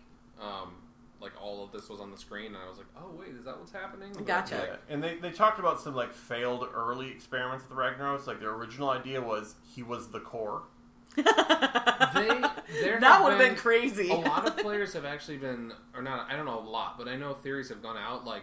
Like all of this was on the screen, and I was like, "Oh wait, is that what's happening?" Gotcha. Like, and they talked about some like failed early experiments with Ragnaros. Like their original idea was he was the core. That would have been crazy. A lot of players have actually been, or not. I don't know a lot, but I know theories have gone out. Like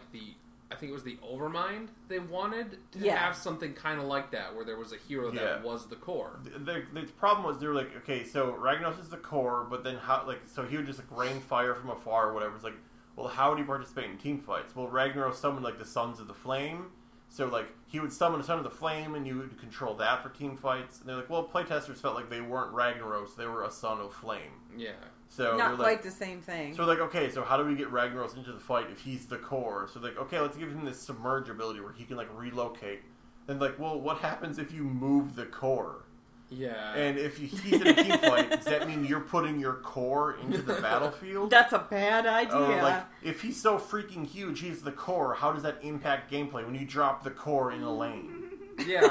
I think it was the Overmind. They wanted to have something kind of like that, where there was a hero that was the core. The problem was they were like, okay, so Ragnaros is the core, but then how? Like, so he would just like rain fire from afar or whatever. It's like, well, how would he participate in team fights? Well, Ragnaros summoned like the Sons of the Flame, so like he would summon a Son of the Flame, and you would control that for team fights. And they're like, well, playtesters felt like they weren't Ragnaros; they were a Son of Flame. Yeah. So not quite the same thing. So like, okay, so how do we get Ragnaros into the fight if he's the core? So like, okay, let's give him this submerge ability where he can like relocate. Then like, well, what happens if you move the core? Yeah. And if he's in a team fight, does that mean you're putting your core into the battlefield? That's a bad idea. Like, if he's so freaking huge, he's the core, how does that impact gameplay when you drop the core in a lane? Yeah,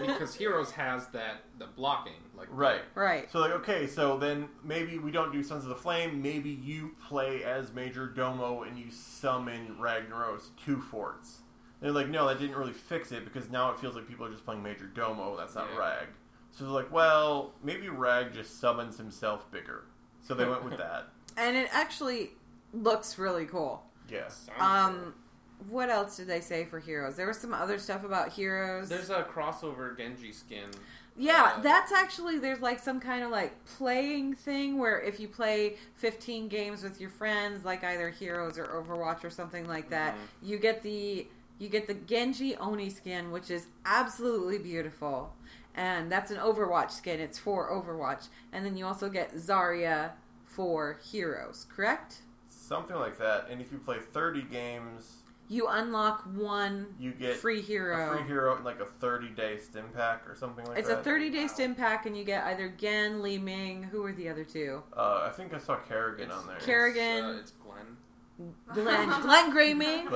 because Heroes has the blocking. Like, right. So, like, okay, so then maybe we don't do Sons of the Flame. Maybe you play as Major Domo and you summon Ragnaros to forts. And they're like, no, that didn't really fix it because now it feels like people are just playing Major Domo. That's not Rag. So they're like, well, maybe Rag just summons himself bigger. So they went with that. And it actually looks really cool. Yes. Yeah, what else did they say for Heroes? There was some other stuff about Heroes. There's a crossover Genji skin. Yeah, that's actually, there's like some kind of like playing thing where if you play 15 games with your friends, like either Heroes or Overwatch or something like that, you get the Genji Oni skin, which is absolutely beautiful. And that's an Overwatch skin. It's for Overwatch. And then you also get Zarya for Heroes, correct? Something like that. And if you play 30 games... You unlock one free hero. A free hero in like a 30-day stim pack or something like that. It's a 30-day stim pack, and you get either Genn, Li Ming. Who are the other two? I think I saw Kerrigan on there. Kerrigan. It's Genn Greymane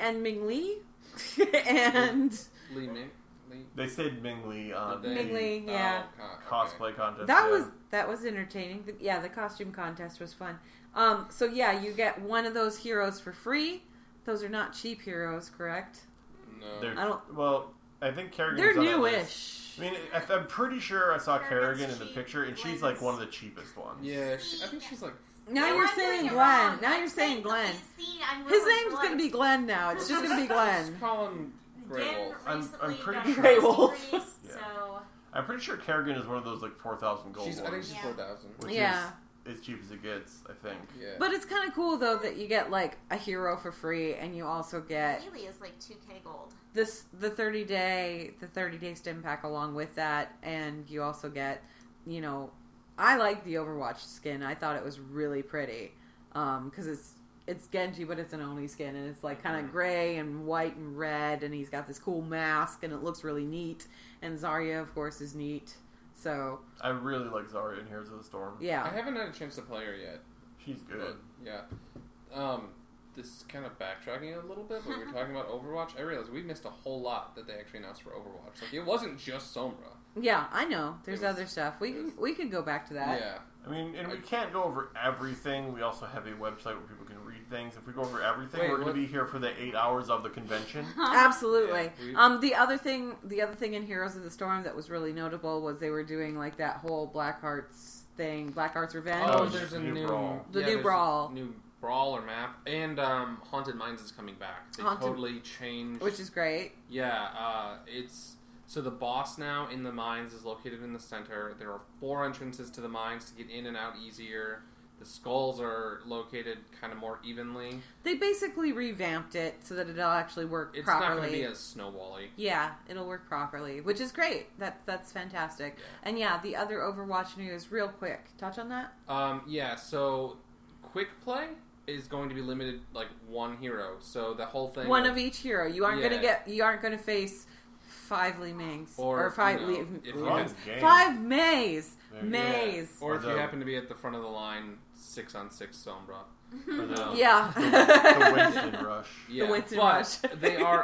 and Ming Li. And... Li Ming. They said Ming Li on the cosplay contest. That was entertaining. The costume contest was fun. So you get one of those heroes for free. Those are not cheap heroes, correct? No. I think Kerrigan. They're newish. I mean, I'm pretty sure I saw Kerrigan in the picture, and she's like one of the cheapest ones. Yeah, I think she's like. Now you're saying Glenn. His name's going to be Glenn now. It's just going to be Glenn. Call him Grey Wolf. I'm pretty sure. Grey Wolf. I'm pretty sure Kerrigan is one of those like 4,000 gold. I think she's 4,000. Yeah. As cheap as it gets, I think. Yeah. But it's kind of cool, though, that you get, like, a hero for free, and you also get... Really is, like, 2K gold. The 30-day stim pack along with that, and you also get, you know... I like the Overwatch skin. I thought it was really pretty. Because it's Genji, but it's an Oni skin, and it's, like, kind of gray and white and red, and he's got this cool mask, and it looks really neat. And Zarya, of course, is neat. So I really like Zarya in Heroes of the Storm. Yeah. I haven't had a chance to play her yet. She's good. Yeah. This is kind of backtracking a little bit, but we were talking about Overwatch. I realized we missed a whole lot that they actually announced for Overwatch. Like, it wasn't just Sombra. Yeah, I know. There's other stuff. We could go back to that. Yeah. I mean, and we can't go over everything. We also have a website where people can read things. If we go over everything, we're going to be here for the 8 hours of the convention. Absolutely. Yeah, the other thing in Heroes of the Storm that was really notable was they were doing like that whole Blackhearts thing, Blackhearts Revenge. Oh, there's a new brawl. New brawl or map, and Haunted Mines is coming back. They totally changed, which is great. Yeah, it's. So the boss now in the mines is located in the center. There are 4 entrances to the mines to get in and out easier. The skulls are located kind of more evenly. They basically revamped it so that it'll actually work properly. It's not going to be as snowbally. Yeah, it'll work properly, which is great. That's fantastic. Yeah. And yeah, the other Overwatch news, real quick. Touch on that? Yeah, so quick play is going to be limited like one hero. So the whole thing... One of each hero. You aren't going to face... 5 Li Mings. Or 5 Mays. Mays. Yeah. Or if you happen to be at the front of the line, 6-on-6 Sombra. The Winston Rush. Yeah. The Winston Rush.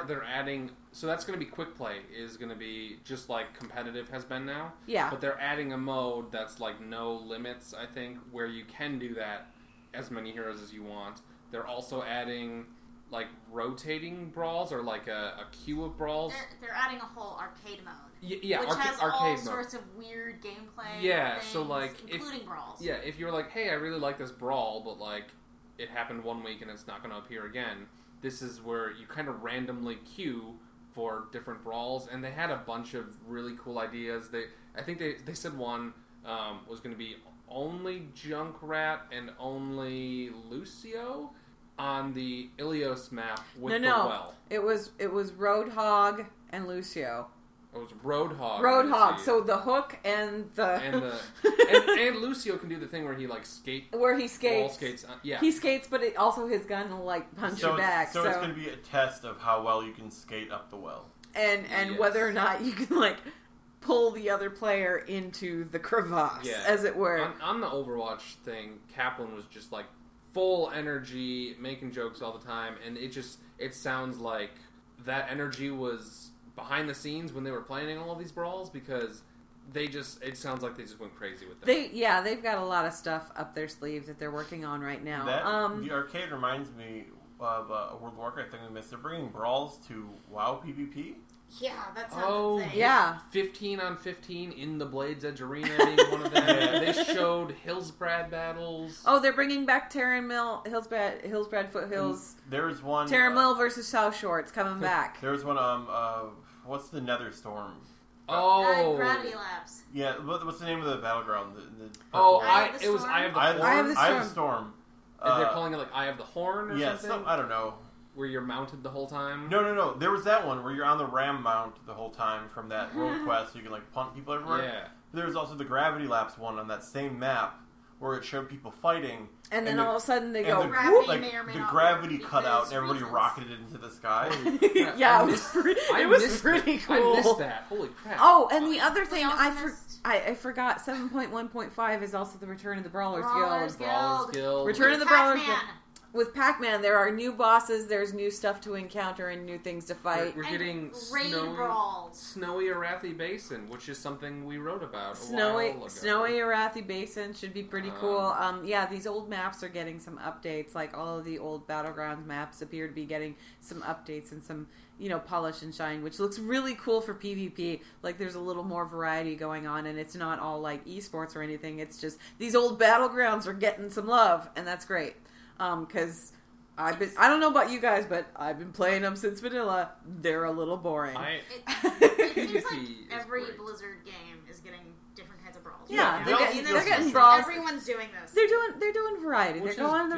They're adding... So that's going to be quick play. Is going to be just like competitive has been now. Yeah. But they're adding a mode that's like no limits, I think, where you can do that as many heroes as you want. They're also adding... like rotating brawls or like a queue of brawls. They're adding a whole arcade mode. Which has all sorts of weird gameplay. Yeah, things, so like including brawls. Yeah, if you're like, hey, I really like this brawl, but like it happened one week and it's not going to appear again. This is where you kind of randomly queue for different brawls, and they had a bunch of really cool ideas. I think they said one was going to be only Junkrat and only Lucio. On the Ilios map with the well. It was Roadhog and Lucio. It was Roadhog. Roadhog. So the hook and Lucio can do the thing where he like skates. Where he skates. Wall skates. Yeah. He skates, but it also his gun will like punch you back. So it's going to be a test of how well you can skate up the well. And yes. Whether or not you can like pull the other player into the crevasse, as it were. On the Overwatch thing, Kaplan was just like full energy, making jokes all the time, and it sounds like that energy was behind the scenes when they were planning all of these brawls, because it sounds like they just went crazy with that. They've got a lot of stuff up their sleeve that they're working on right now. The arcade reminds me of a World of Warcraft thing we missed. They're bringing brawls to WoW PvP. Yeah, that sounds insane. Yeah. 15-on-15 in the Blade's Edge Arena being one of them. They showed Hillsbrad battles. Oh, they're bringing back Terran Mill, Hillsbrad Foothills. And there's one... Terran Mill versus South Shore. It's coming back. There's one, what's the Nether Storm? Oh. Gravity Labs. Yeah, what's the name of the battleground? Eye of the Storm. They're calling it like Eye of the Horn or something? Yeah, I don't know. Where you're mounted the whole time? No. There was that one where you're on the ram mount the whole time from that world quest, so you can like punt people everywhere. Yeah. There was also the Gravity Lapse one on that same map where it showed people fighting. And then all of a sudden they go, the gravity cut out and everybody rocketed into the sky. It was pretty, cool. I missed that. Holy crap. Oh, and the other thing I forgot, 7.1.5 is also the Return of the Brawlers Guild. Return of the Brawlers Guild. With Pac-Man, there are new bosses, there's new stuff to encounter and new things to fight. We're getting snowy Arathi Basin, which is something we wrote about a while ago. Snowy Arathi Basin should be pretty cool. These old maps are getting some updates. Like, all of the old Battlegrounds maps appear to be getting some updates and some, polish and shine, which looks really cool for PvP. Like, there's a little more variety going on, and it's not all, like, esports or anything. It's just, these old Battlegrounds are getting some love, and that's great. Because I don't know about you guys, but I've been playing them since vanilla. They're a little boring. It seems like every Blizzard game is getting different kinds of brawls. Yeah, they're getting brawls. Everyone's doing this. They're doing variety. They're going the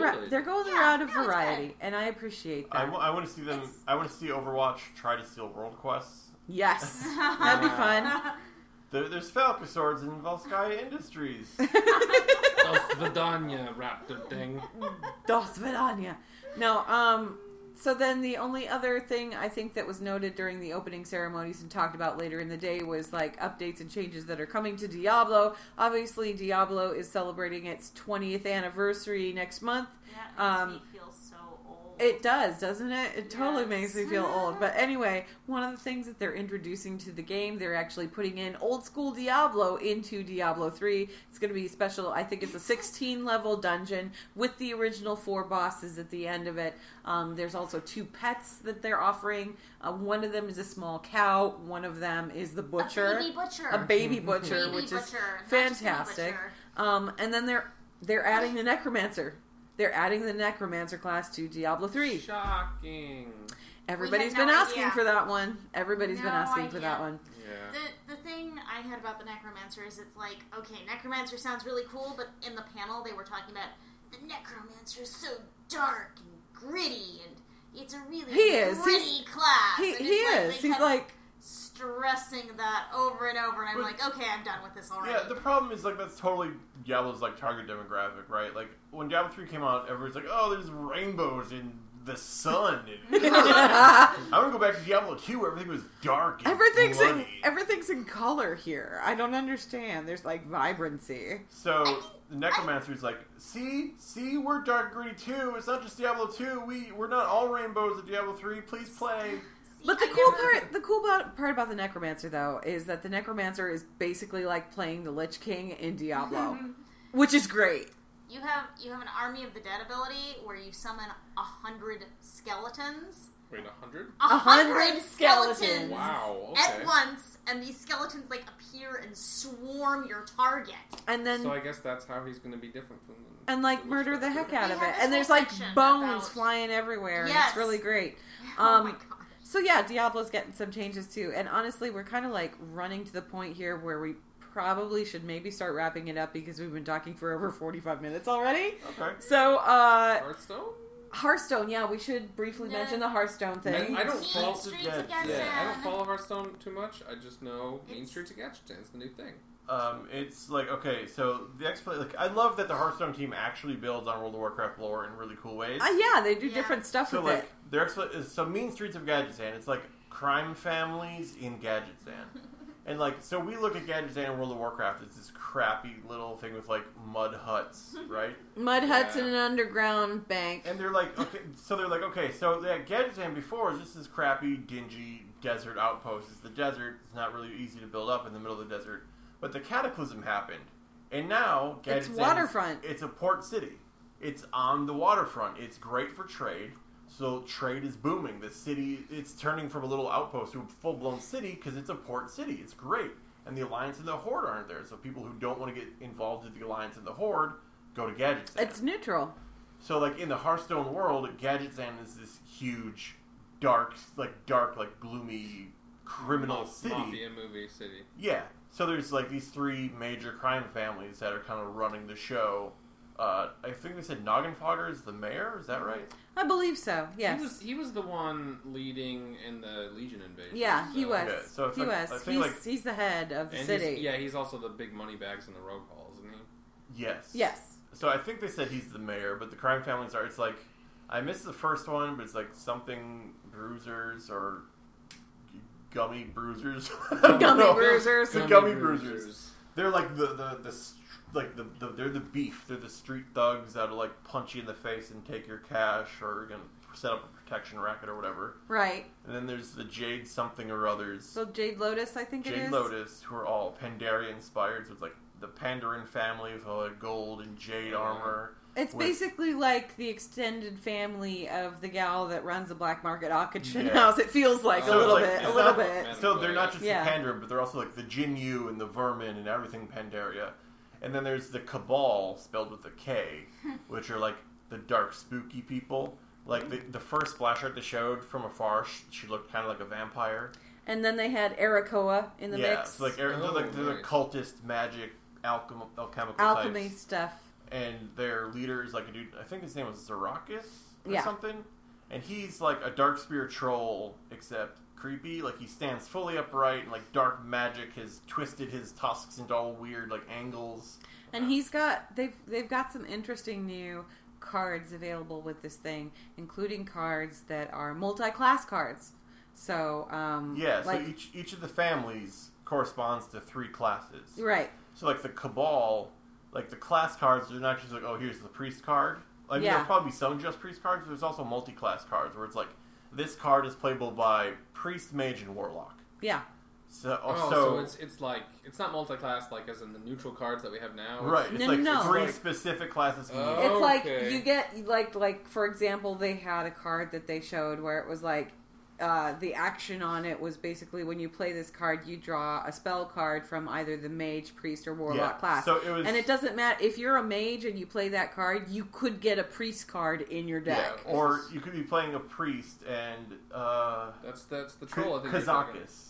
route of variety, and I appreciate that. I want to see them. I want to see Overwatch try to steal world quests. Yes, that'd be fun. There's Falco swords in Volskaya Industries. Dos Vidania raptor thing. Dos Vidania. No, so then the only other thing I think that was noted during the opening ceremonies and talked about later in the day was like updates and changes that are coming to Diablo. Obviously, Diablo is celebrating its 20th anniversary next month. Yeah, it feels so old. It does, doesn't it? It totally makes me feel old. But anyway, one of the things that they're introducing to the game, they're actually putting in old school Diablo into Diablo 3. It's going to be special. I think it's a 16-level dungeon with the original 4 bosses at the end of it. There's also 2 pets that they're offering. One of them is a small cow. One of them is the butcher. A baby butcher, which is fantastic. And then they're adding the necromancer. They're adding the Necromancer class to Diablo 3. Shocking. Everybody's been asking for that one. Yeah. The thing I heard about the Necromancer is it's like, okay, Necromancer sounds really cool, but in the panel they were talking about the Necromancer is so dark and gritty, and it's a really gritty class. He's like stressing that over and over, and I'm like, okay, I'm done with this already. Yeah, the problem is, like, that's totally Diablo's, like, target demographic, right? Like, when Diablo 3 came out, everyone's like, oh, there's rainbows in the sun. I want to go back to Diablo 2, everything was dark and bloody. Everything's in color here. I don't understand. There's, like, vibrancy. So, the Necromancer's like, see, we're dark gritty too. It's not just Diablo 2. We're not all rainbows at Diablo 3. Please play. But the cool part about the Necromancer, though, is that the Necromancer is basically like playing the Lich King in Diablo, which is great. You have an Army of the Dead ability where you summon 100 skeletons. Wait, 100? 100 skeletons. Wow. Okay. At once, and these skeletons like appear and swarm your target. And then, so I guess that's how he's going to be different from them. And like murder the heck out of it. And there's like bones flying everywhere. Yes. And it's really great. Oh my god. So yeah, Diablo's getting some changes too. And honestly, we're kind of like running to the point here where we probably should maybe start wrapping it up because we've been talking for over 45 minutes already. Okay. So, Hearthstone? Hearthstone, yeah. We should briefly mention the Hearthstone thing. I don't follow Hearthstone too much. I just know Mean Streets of Gadgeton is the new thing. It's like, okay, so the XPlay, like, I love that the Hearthstone team actually builds on World of Warcraft lore in really cool ways. Yeah, they do different stuff so with like, it. So Mean Streets of Gadgetzan, it's like crime families in Gadgetzan. And like, so we look at Gadgetzan in World of Warcraft as this crappy little thing with like mud huts, right? Mud huts in an underground bank. And they're like, Gadgetzan before is just this crappy, dingy desert outpost. It's the desert, it's not really easy to build up in the middle of the desert. But the cataclysm happened, and now Gadgetzan, it's waterfront. It's a port city. It's on the waterfront. It's great for trade. So trade is booming. The city, it's turning from a little outpost to a full-blown city because it's a port city. It's great. And the Alliance and the Horde aren't there. So people who don't want to get involved with the Alliance and the Horde go to Gadgetzan. It's neutral. So like in the Hearthstone world, Gadgetzan is this huge, dark, gloomy criminal city. Mafia movie city. Yeah. So there's, like, these 3 major crime families that are kind of running the show. I think they said Noggenfogger is the mayor? Is that right? I believe so, yes. He was the one leading in the Legion invasion. Yeah, so. He was. Okay. So he like, was. He's the head of the city. He's also the big money bags in the rogue hall, isn't he? Yes. Yes. So I think they said he's the mayor, but the crime families are, it's like, I missed the first one, but it's like something bruisers or... Gummy bruisers. Gummy bruisers. They're like the they're the beef. They're the street thugs that'll like punch you in the face and take your cash or set up a protection racket or whatever. Right. And then there's the Jade something or others. So Jade Lotus, I think Jade Lotus, who are all Pandaria inspired, so it's like the Pandaren family with all like gold and jade armor. It's basically like the extended family of the gal that runs the black market auction house. It feels like a little bit. So they're not just the Pandaren, but they're also like the Jinyu and the Vermin and everything Pandaria. And then there's the Cabal, spelled with a K, which are like the dark, spooky people. Like the first splash art they showed from afar, she looked kind of like a vampire. And then they had Arakoa in the mix. So like they're the cultist, magic, alchemy stuff. And their leader is like a dude, I think his name was Zarakis or something. And he's like a dark spear troll, except creepy. Like he stands fully upright and like dark magic has twisted his tusks into all weird like angles. And he's got, they've got some interesting new cards available with this thing, including cards that are multi-class cards. So, so each of the families corresponds to 3 classes. Right. So like the Cabal... Like, the class cards, they're not just like, oh, here's the priest card. I mean, yeah. There'll probably be some just priest cards, but there's also multi-class cards, where it's like, this card is playable by priest, mage, and warlock. Yeah. So it's like, it's not multi-class, like as in the neutral cards that we have now. Right. It's three specific classes. Oh, it's like, okay. You get, like for example, they had a card that they showed where it was like, the action on it was basically when you play this card, you draw a spell card from either the mage, priest, or warlock class. So it was, and it doesn't matter if you're a mage and you play that card, you could get a priest card in your deck, or you could be playing a priest and that's the troll. I think Kazakus.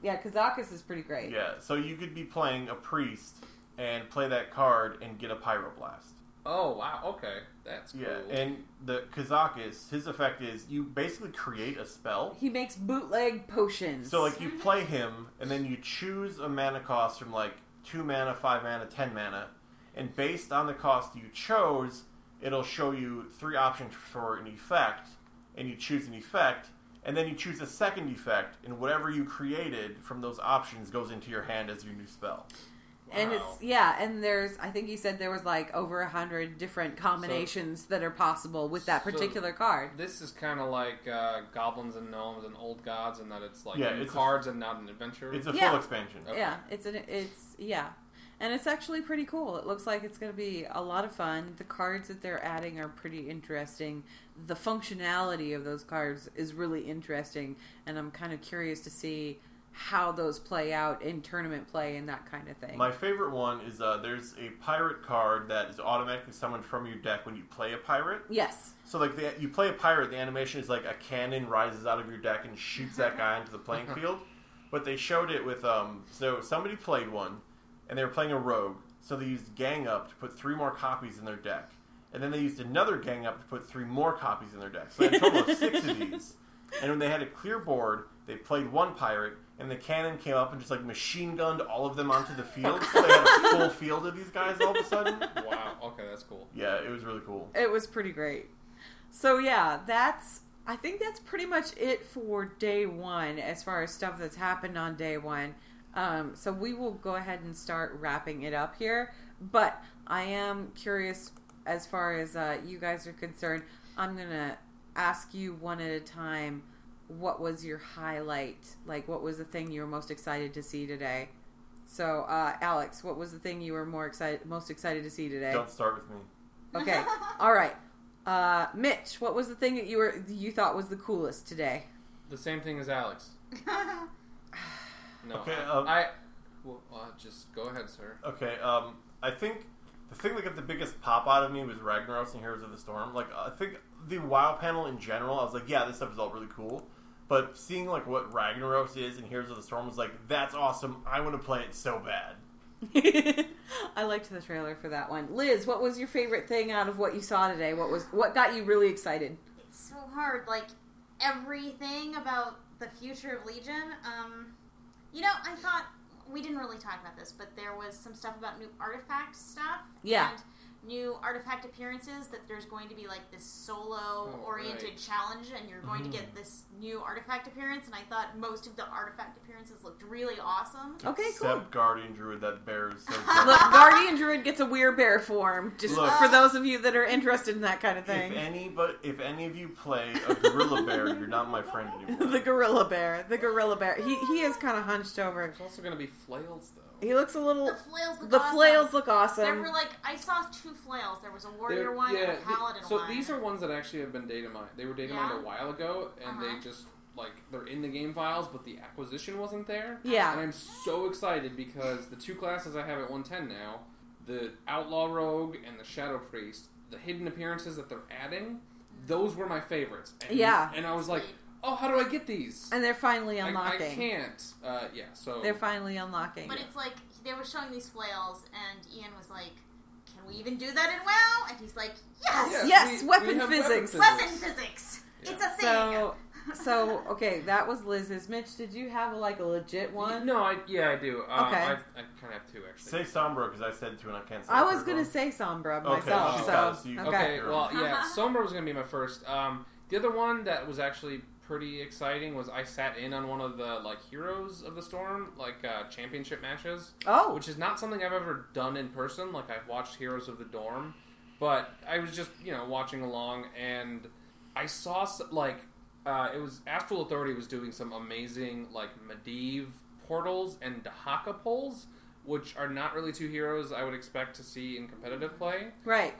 Yeah, Kazakus is pretty great. Yeah, so you could be playing a priest and play that card and get a pyroblast. Oh, wow, okay. That's cool. Yeah, and the Kazakus, his effect is you basically create a spell. He makes bootleg potions. So, like, you play him, and then you choose a mana cost from, like, 2 mana, 5 mana, 10 mana, and based on the cost you chose, it'll show you 3 options for an effect, and you choose an effect, and then you choose a second effect, and whatever you created from those options goes into your hand as your new spell. Wow. And it's, and there's, I think he said there was like over 100 different combinations that are possible with that particular card. This is kind of like Goblins and Gnomes and Old Gods, and that it's like cards and not an adventure. It's a full expansion. Okay. Yeah, and it's actually pretty cool. It looks like it's going to be a lot of fun. The cards that they're adding are pretty interesting. The functionality of those cards is really interesting, and I'm kind of curious to see how those play out in tournament play and that kind of thing. My favorite one is there's a pirate card that is automatically summoned from your deck when you play a pirate. Yes. So like you play a pirate, the animation is like a cannon rises out of your deck and shoots that guy into the playing field. But they showed it with so somebody played one and they were playing a rogue, so they used Gang Up to put 3 more copies in their deck. And then they used another Gang Up to put 3 more copies in their deck. So they had a total of 6 of these. And when they had a clear board, they played one pirate, and the cannon came up and just, like, machine gunned all of them onto the field. So they had a full field of these guys all of a sudden. Wow. Okay, that's cool. Yeah, it was really cool. It was pretty great. So, yeah, I think that's pretty much it for day one as far as stuff that's happened on day one. So we will go ahead and start wrapping it up here. But I am curious as far as you guys are concerned. I'm going to ask you one at a time. What was your highlight? Like, what was the thing you were most excited to see today? So, Alex, what was the thing you were most excited to see today? Don't start with me. Okay. All right. Mitch, what was the thing that you thought was the coolest today? The same thing as Alex. No. Okay. Just go ahead, sir. Okay. I think the thing that got the biggest pop out of me was Ragnaros and Heroes of the Storm. Like, I think the WoW panel in general, I was like, yeah, this stuff is all really cool. But seeing, like, what Ragnaros is and Heroes of the Storm was like, that's awesome. I want to play it so bad. I liked the trailer for that one. Liz, what was your favorite thing out of what you saw today? What got you really excited? It's so hard. Like, everything about the future of Legion. I thought, we didn't really talk about this, but there was some stuff about new artifact stuff. Yeah. And new artifact appearances, that there's going to be like this solo-oriented challenge, and you're going to get this new artifact appearance, and I thought most of the artifact appearances looked really awesome. Okay, cool. Except Guardian Druid, that bear is so good. Look, Guardian Druid gets a weird bear form, just for those of you that are interested in that kind of thing. If any of you play a gorilla bear, you're not my friend anymore. The gorilla bear. He is kind of hunched over. It's also going to be flails, though. He looks a little... The flails look awesome. There were I saw 2 flails. There was a warrior one and a paladin one. So these are ones that actually have been data mined. They were data mined a while ago, and they just, they're in the game files, but the acquisition wasn't there. Yeah. And I'm so excited because the 2 classes I have at 110 now, the Outlaw Rogue and the Shadow Priest, the hidden appearances that they're adding, those were my favorites. And I was like... oh, how do I get these? And they're finally unlocking. I can't. So... they're finally unlocking. But it's like, they were showing these flails, and Ian was like, can we even do that in WoW? And he's like, yes! Weapon physics! Yeah. It's a thing! So, okay, that was Liz's. Mitch, did you have, a legit one? No, I do. Okay. I kind of have 2, actually. Say Sombra, because I said 2, and I can't say I was going to say Sombra myself, Sombra was going to be my first. The other one that was actually... pretty exciting was I sat in on one of the Heroes of the Storm championship matches, which is not something I've ever done in person. I've watched Heroes of the Dorm But I was just, you know, watching along, and I saw, like, it was Astral Authority was doing some amazing, like, Medivh portals and Dahaka poles, which are not really two heroes I would expect to see in competitive play. Right.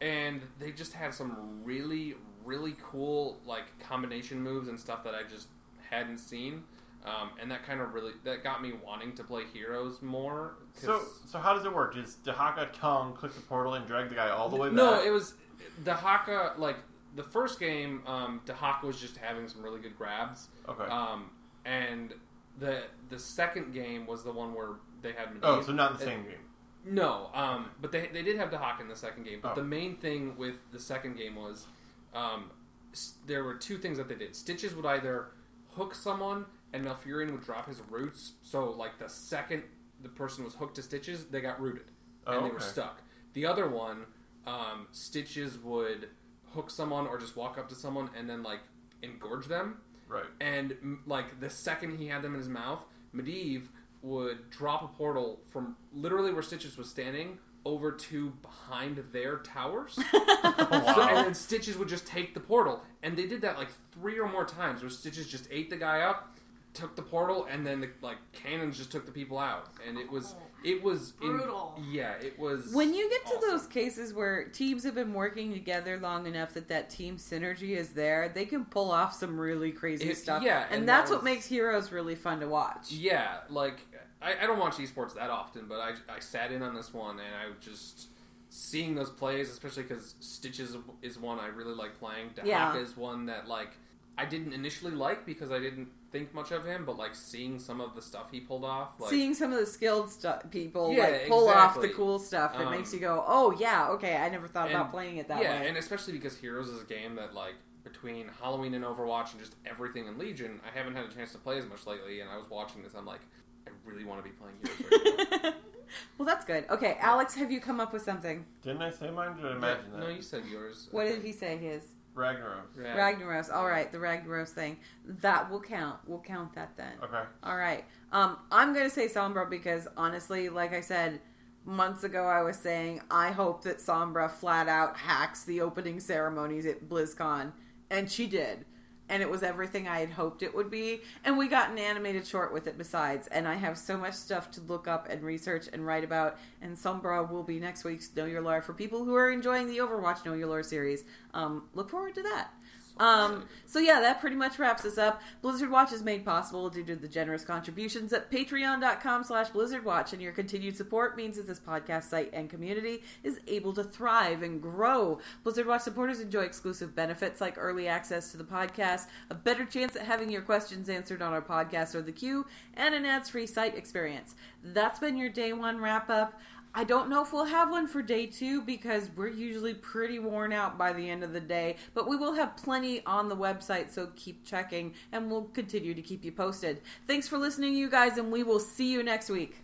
And they just had some really, really cool, like, combination moves and stuff that I just hadn't seen. And that kind of really, that got me wanting to play Heroes more. So how does it work? Does Dahaka come, click the portal, and drag the guy all the way back? No, it was, Dahaka, like, the first game, Dahaka was just having some really good grabs. Okay. And the second game was the one where they had Medivh. Oh, so not the same game. No, but they did have Dahaka in the second game. But the main thing with the second game was, there were two things that they did. Stitches would either hook someone, and Malfurion would drop his roots, so, like, the second the person was hooked to Stitches, they got rooted. And they were stuck. The other one, Stitches would hook someone or just walk up to someone and then, like, engorge them. Right. And, like, the second he had them in his mouth, Medivh would drop a portal from literally where Stitches was standing over to behind their towers. Wow. So, and then Stitches would just take the portal. And they did that, like, 3 or more times where Stitches just ate the guy up, took the portal, and then the, like, cannons just took the people out, and it was brutal. It was. When you get to those cases where teams have been working together long enough that team synergy is there, they can pull off some really crazy stuff. Yeah, and that's what makes Heroes really fun to watch. Yeah, like I don't watch esports that often, but I sat in on this one, and I just seeing those plays, especially because Stitches is one I really like playing. Dahaka is one that, like, I didn't initially like because I didn't think much of him, but, like, seeing some of the stuff he pulled off, like, seeing some of the skilled people pull off the cool stuff, it makes you go, "Oh yeah, okay, I never thought about playing it that way." Yeah, and especially because Heroes is a game that, like, between Halloween and Overwatch and just everything in Legion, I haven't had a chance to play as much lately. And I was watching this, I'm like, I really want to be playing Heroes right now. Well, that's good. Okay, Alex, have you come up with something? Didn't I say mine? Did I imagine that? No, you said yours. What did he say? His. Ragnaros. Yeah. Ragnaros. All right, the Ragnaros thing. That will count. We'll count that then. Okay. All right. I'm going to say Sombra because, honestly, like I said months ago, I was saying I hope that Sombra flat out hacks the opening ceremonies at BlizzCon, and she did. And it was everything I had hoped it would be. And we got an animated short with it besides. And I have so much stuff to look up and research and write about. And Sombra will be next week's Know Your Lore for people who are enjoying the Overwatch Know Your Lore series. Look forward to that. So yeah, that pretty much wraps us up. Blizzard Watch is made possible due to the generous contributions at patreon.com/BlizzardWatch, and your continued support means that this podcast site and community is able to thrive and grow. Blizzard Watch supporters enjoy exclusive benefits like early access to the podcast, a better chance at having your questions answered on our podcast or the queue, and an ads-free site experience. That's been your day one wrap-up. I don't know if we'll have one for day two because we're usually pretty worn out by the end of the day, but we will have plenty on the website, so keep checking, and we'll continue to keep you posted. Thanks for listening, you guys, and we will see you next week.